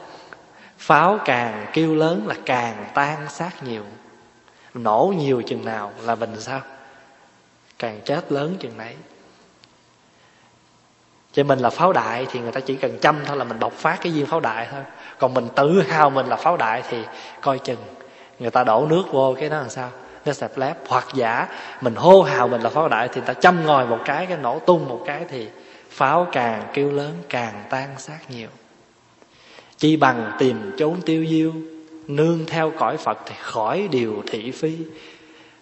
pháo càng kêu lớn là càng tan xác nhiều. Nổ nhiều chừng nào là mình sao? Càng chết lớn chừng nấy. Cho mình là pháo đại thì người ta chỉ cần chăm thôi là mình bộc phát cái viên pháo đại thôi. Còn mình tự hào mình là pháo đại thì coi chừng người ta đổ nước vô cái nó làm sao, nó sẹp lép. Hoặc giả mình hô hào mình là pháo đại thì người ta châm ngòi một cái nổ tung một cái, thì pháo càng kêu lớn càng tan xác nhiều. Chi bằng tìm chốn tiêu diêu, nương theo cõi Phật thì khỏi điều thị phi.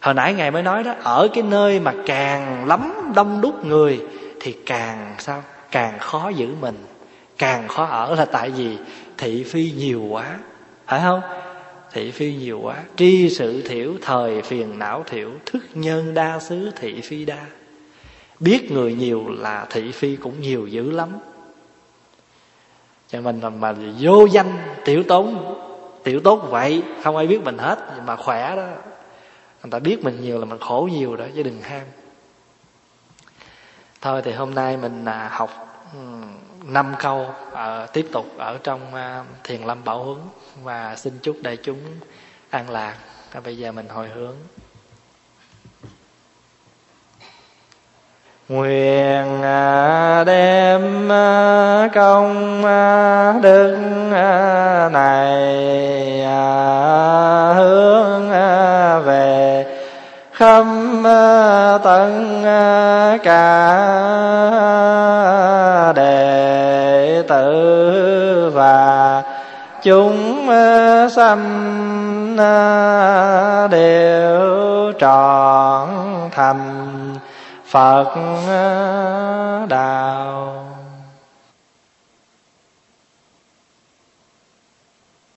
Hồi nãy Ngài mới nói đó, ở cái nơi mà càng lắm đông đúc người thì càng sao? Càng khó giữ mình, càng khó ở, là tại vì thị phi nhiều quá, phải không? Thị phi nhiều quá. Tri sự thiểu, thời phiền não thiểu, thức nhân đa xứ thị phi đa. Biết người nhiều là thị phi cũng nhiều dữ lắm. Cho mình mà vô danh tiểu tốn, tiểu tốt vậy, không ai biết mình hết mà khỏe đó. Người ta biết mình nhiều là mình khổ nhiều đó, chứ đừng ham. Thôi thì hôm nay mình học 5 câu tiếp tục ở trong Thiền Lâm Bảo Huấn, và xin chúc đại chúng an lạc. Bây giờ mình hồi hướng. Nguyện đem công đức này hướng về khắp tận cả đệ tử và chúng sanh đều trọn thành Phật đạo.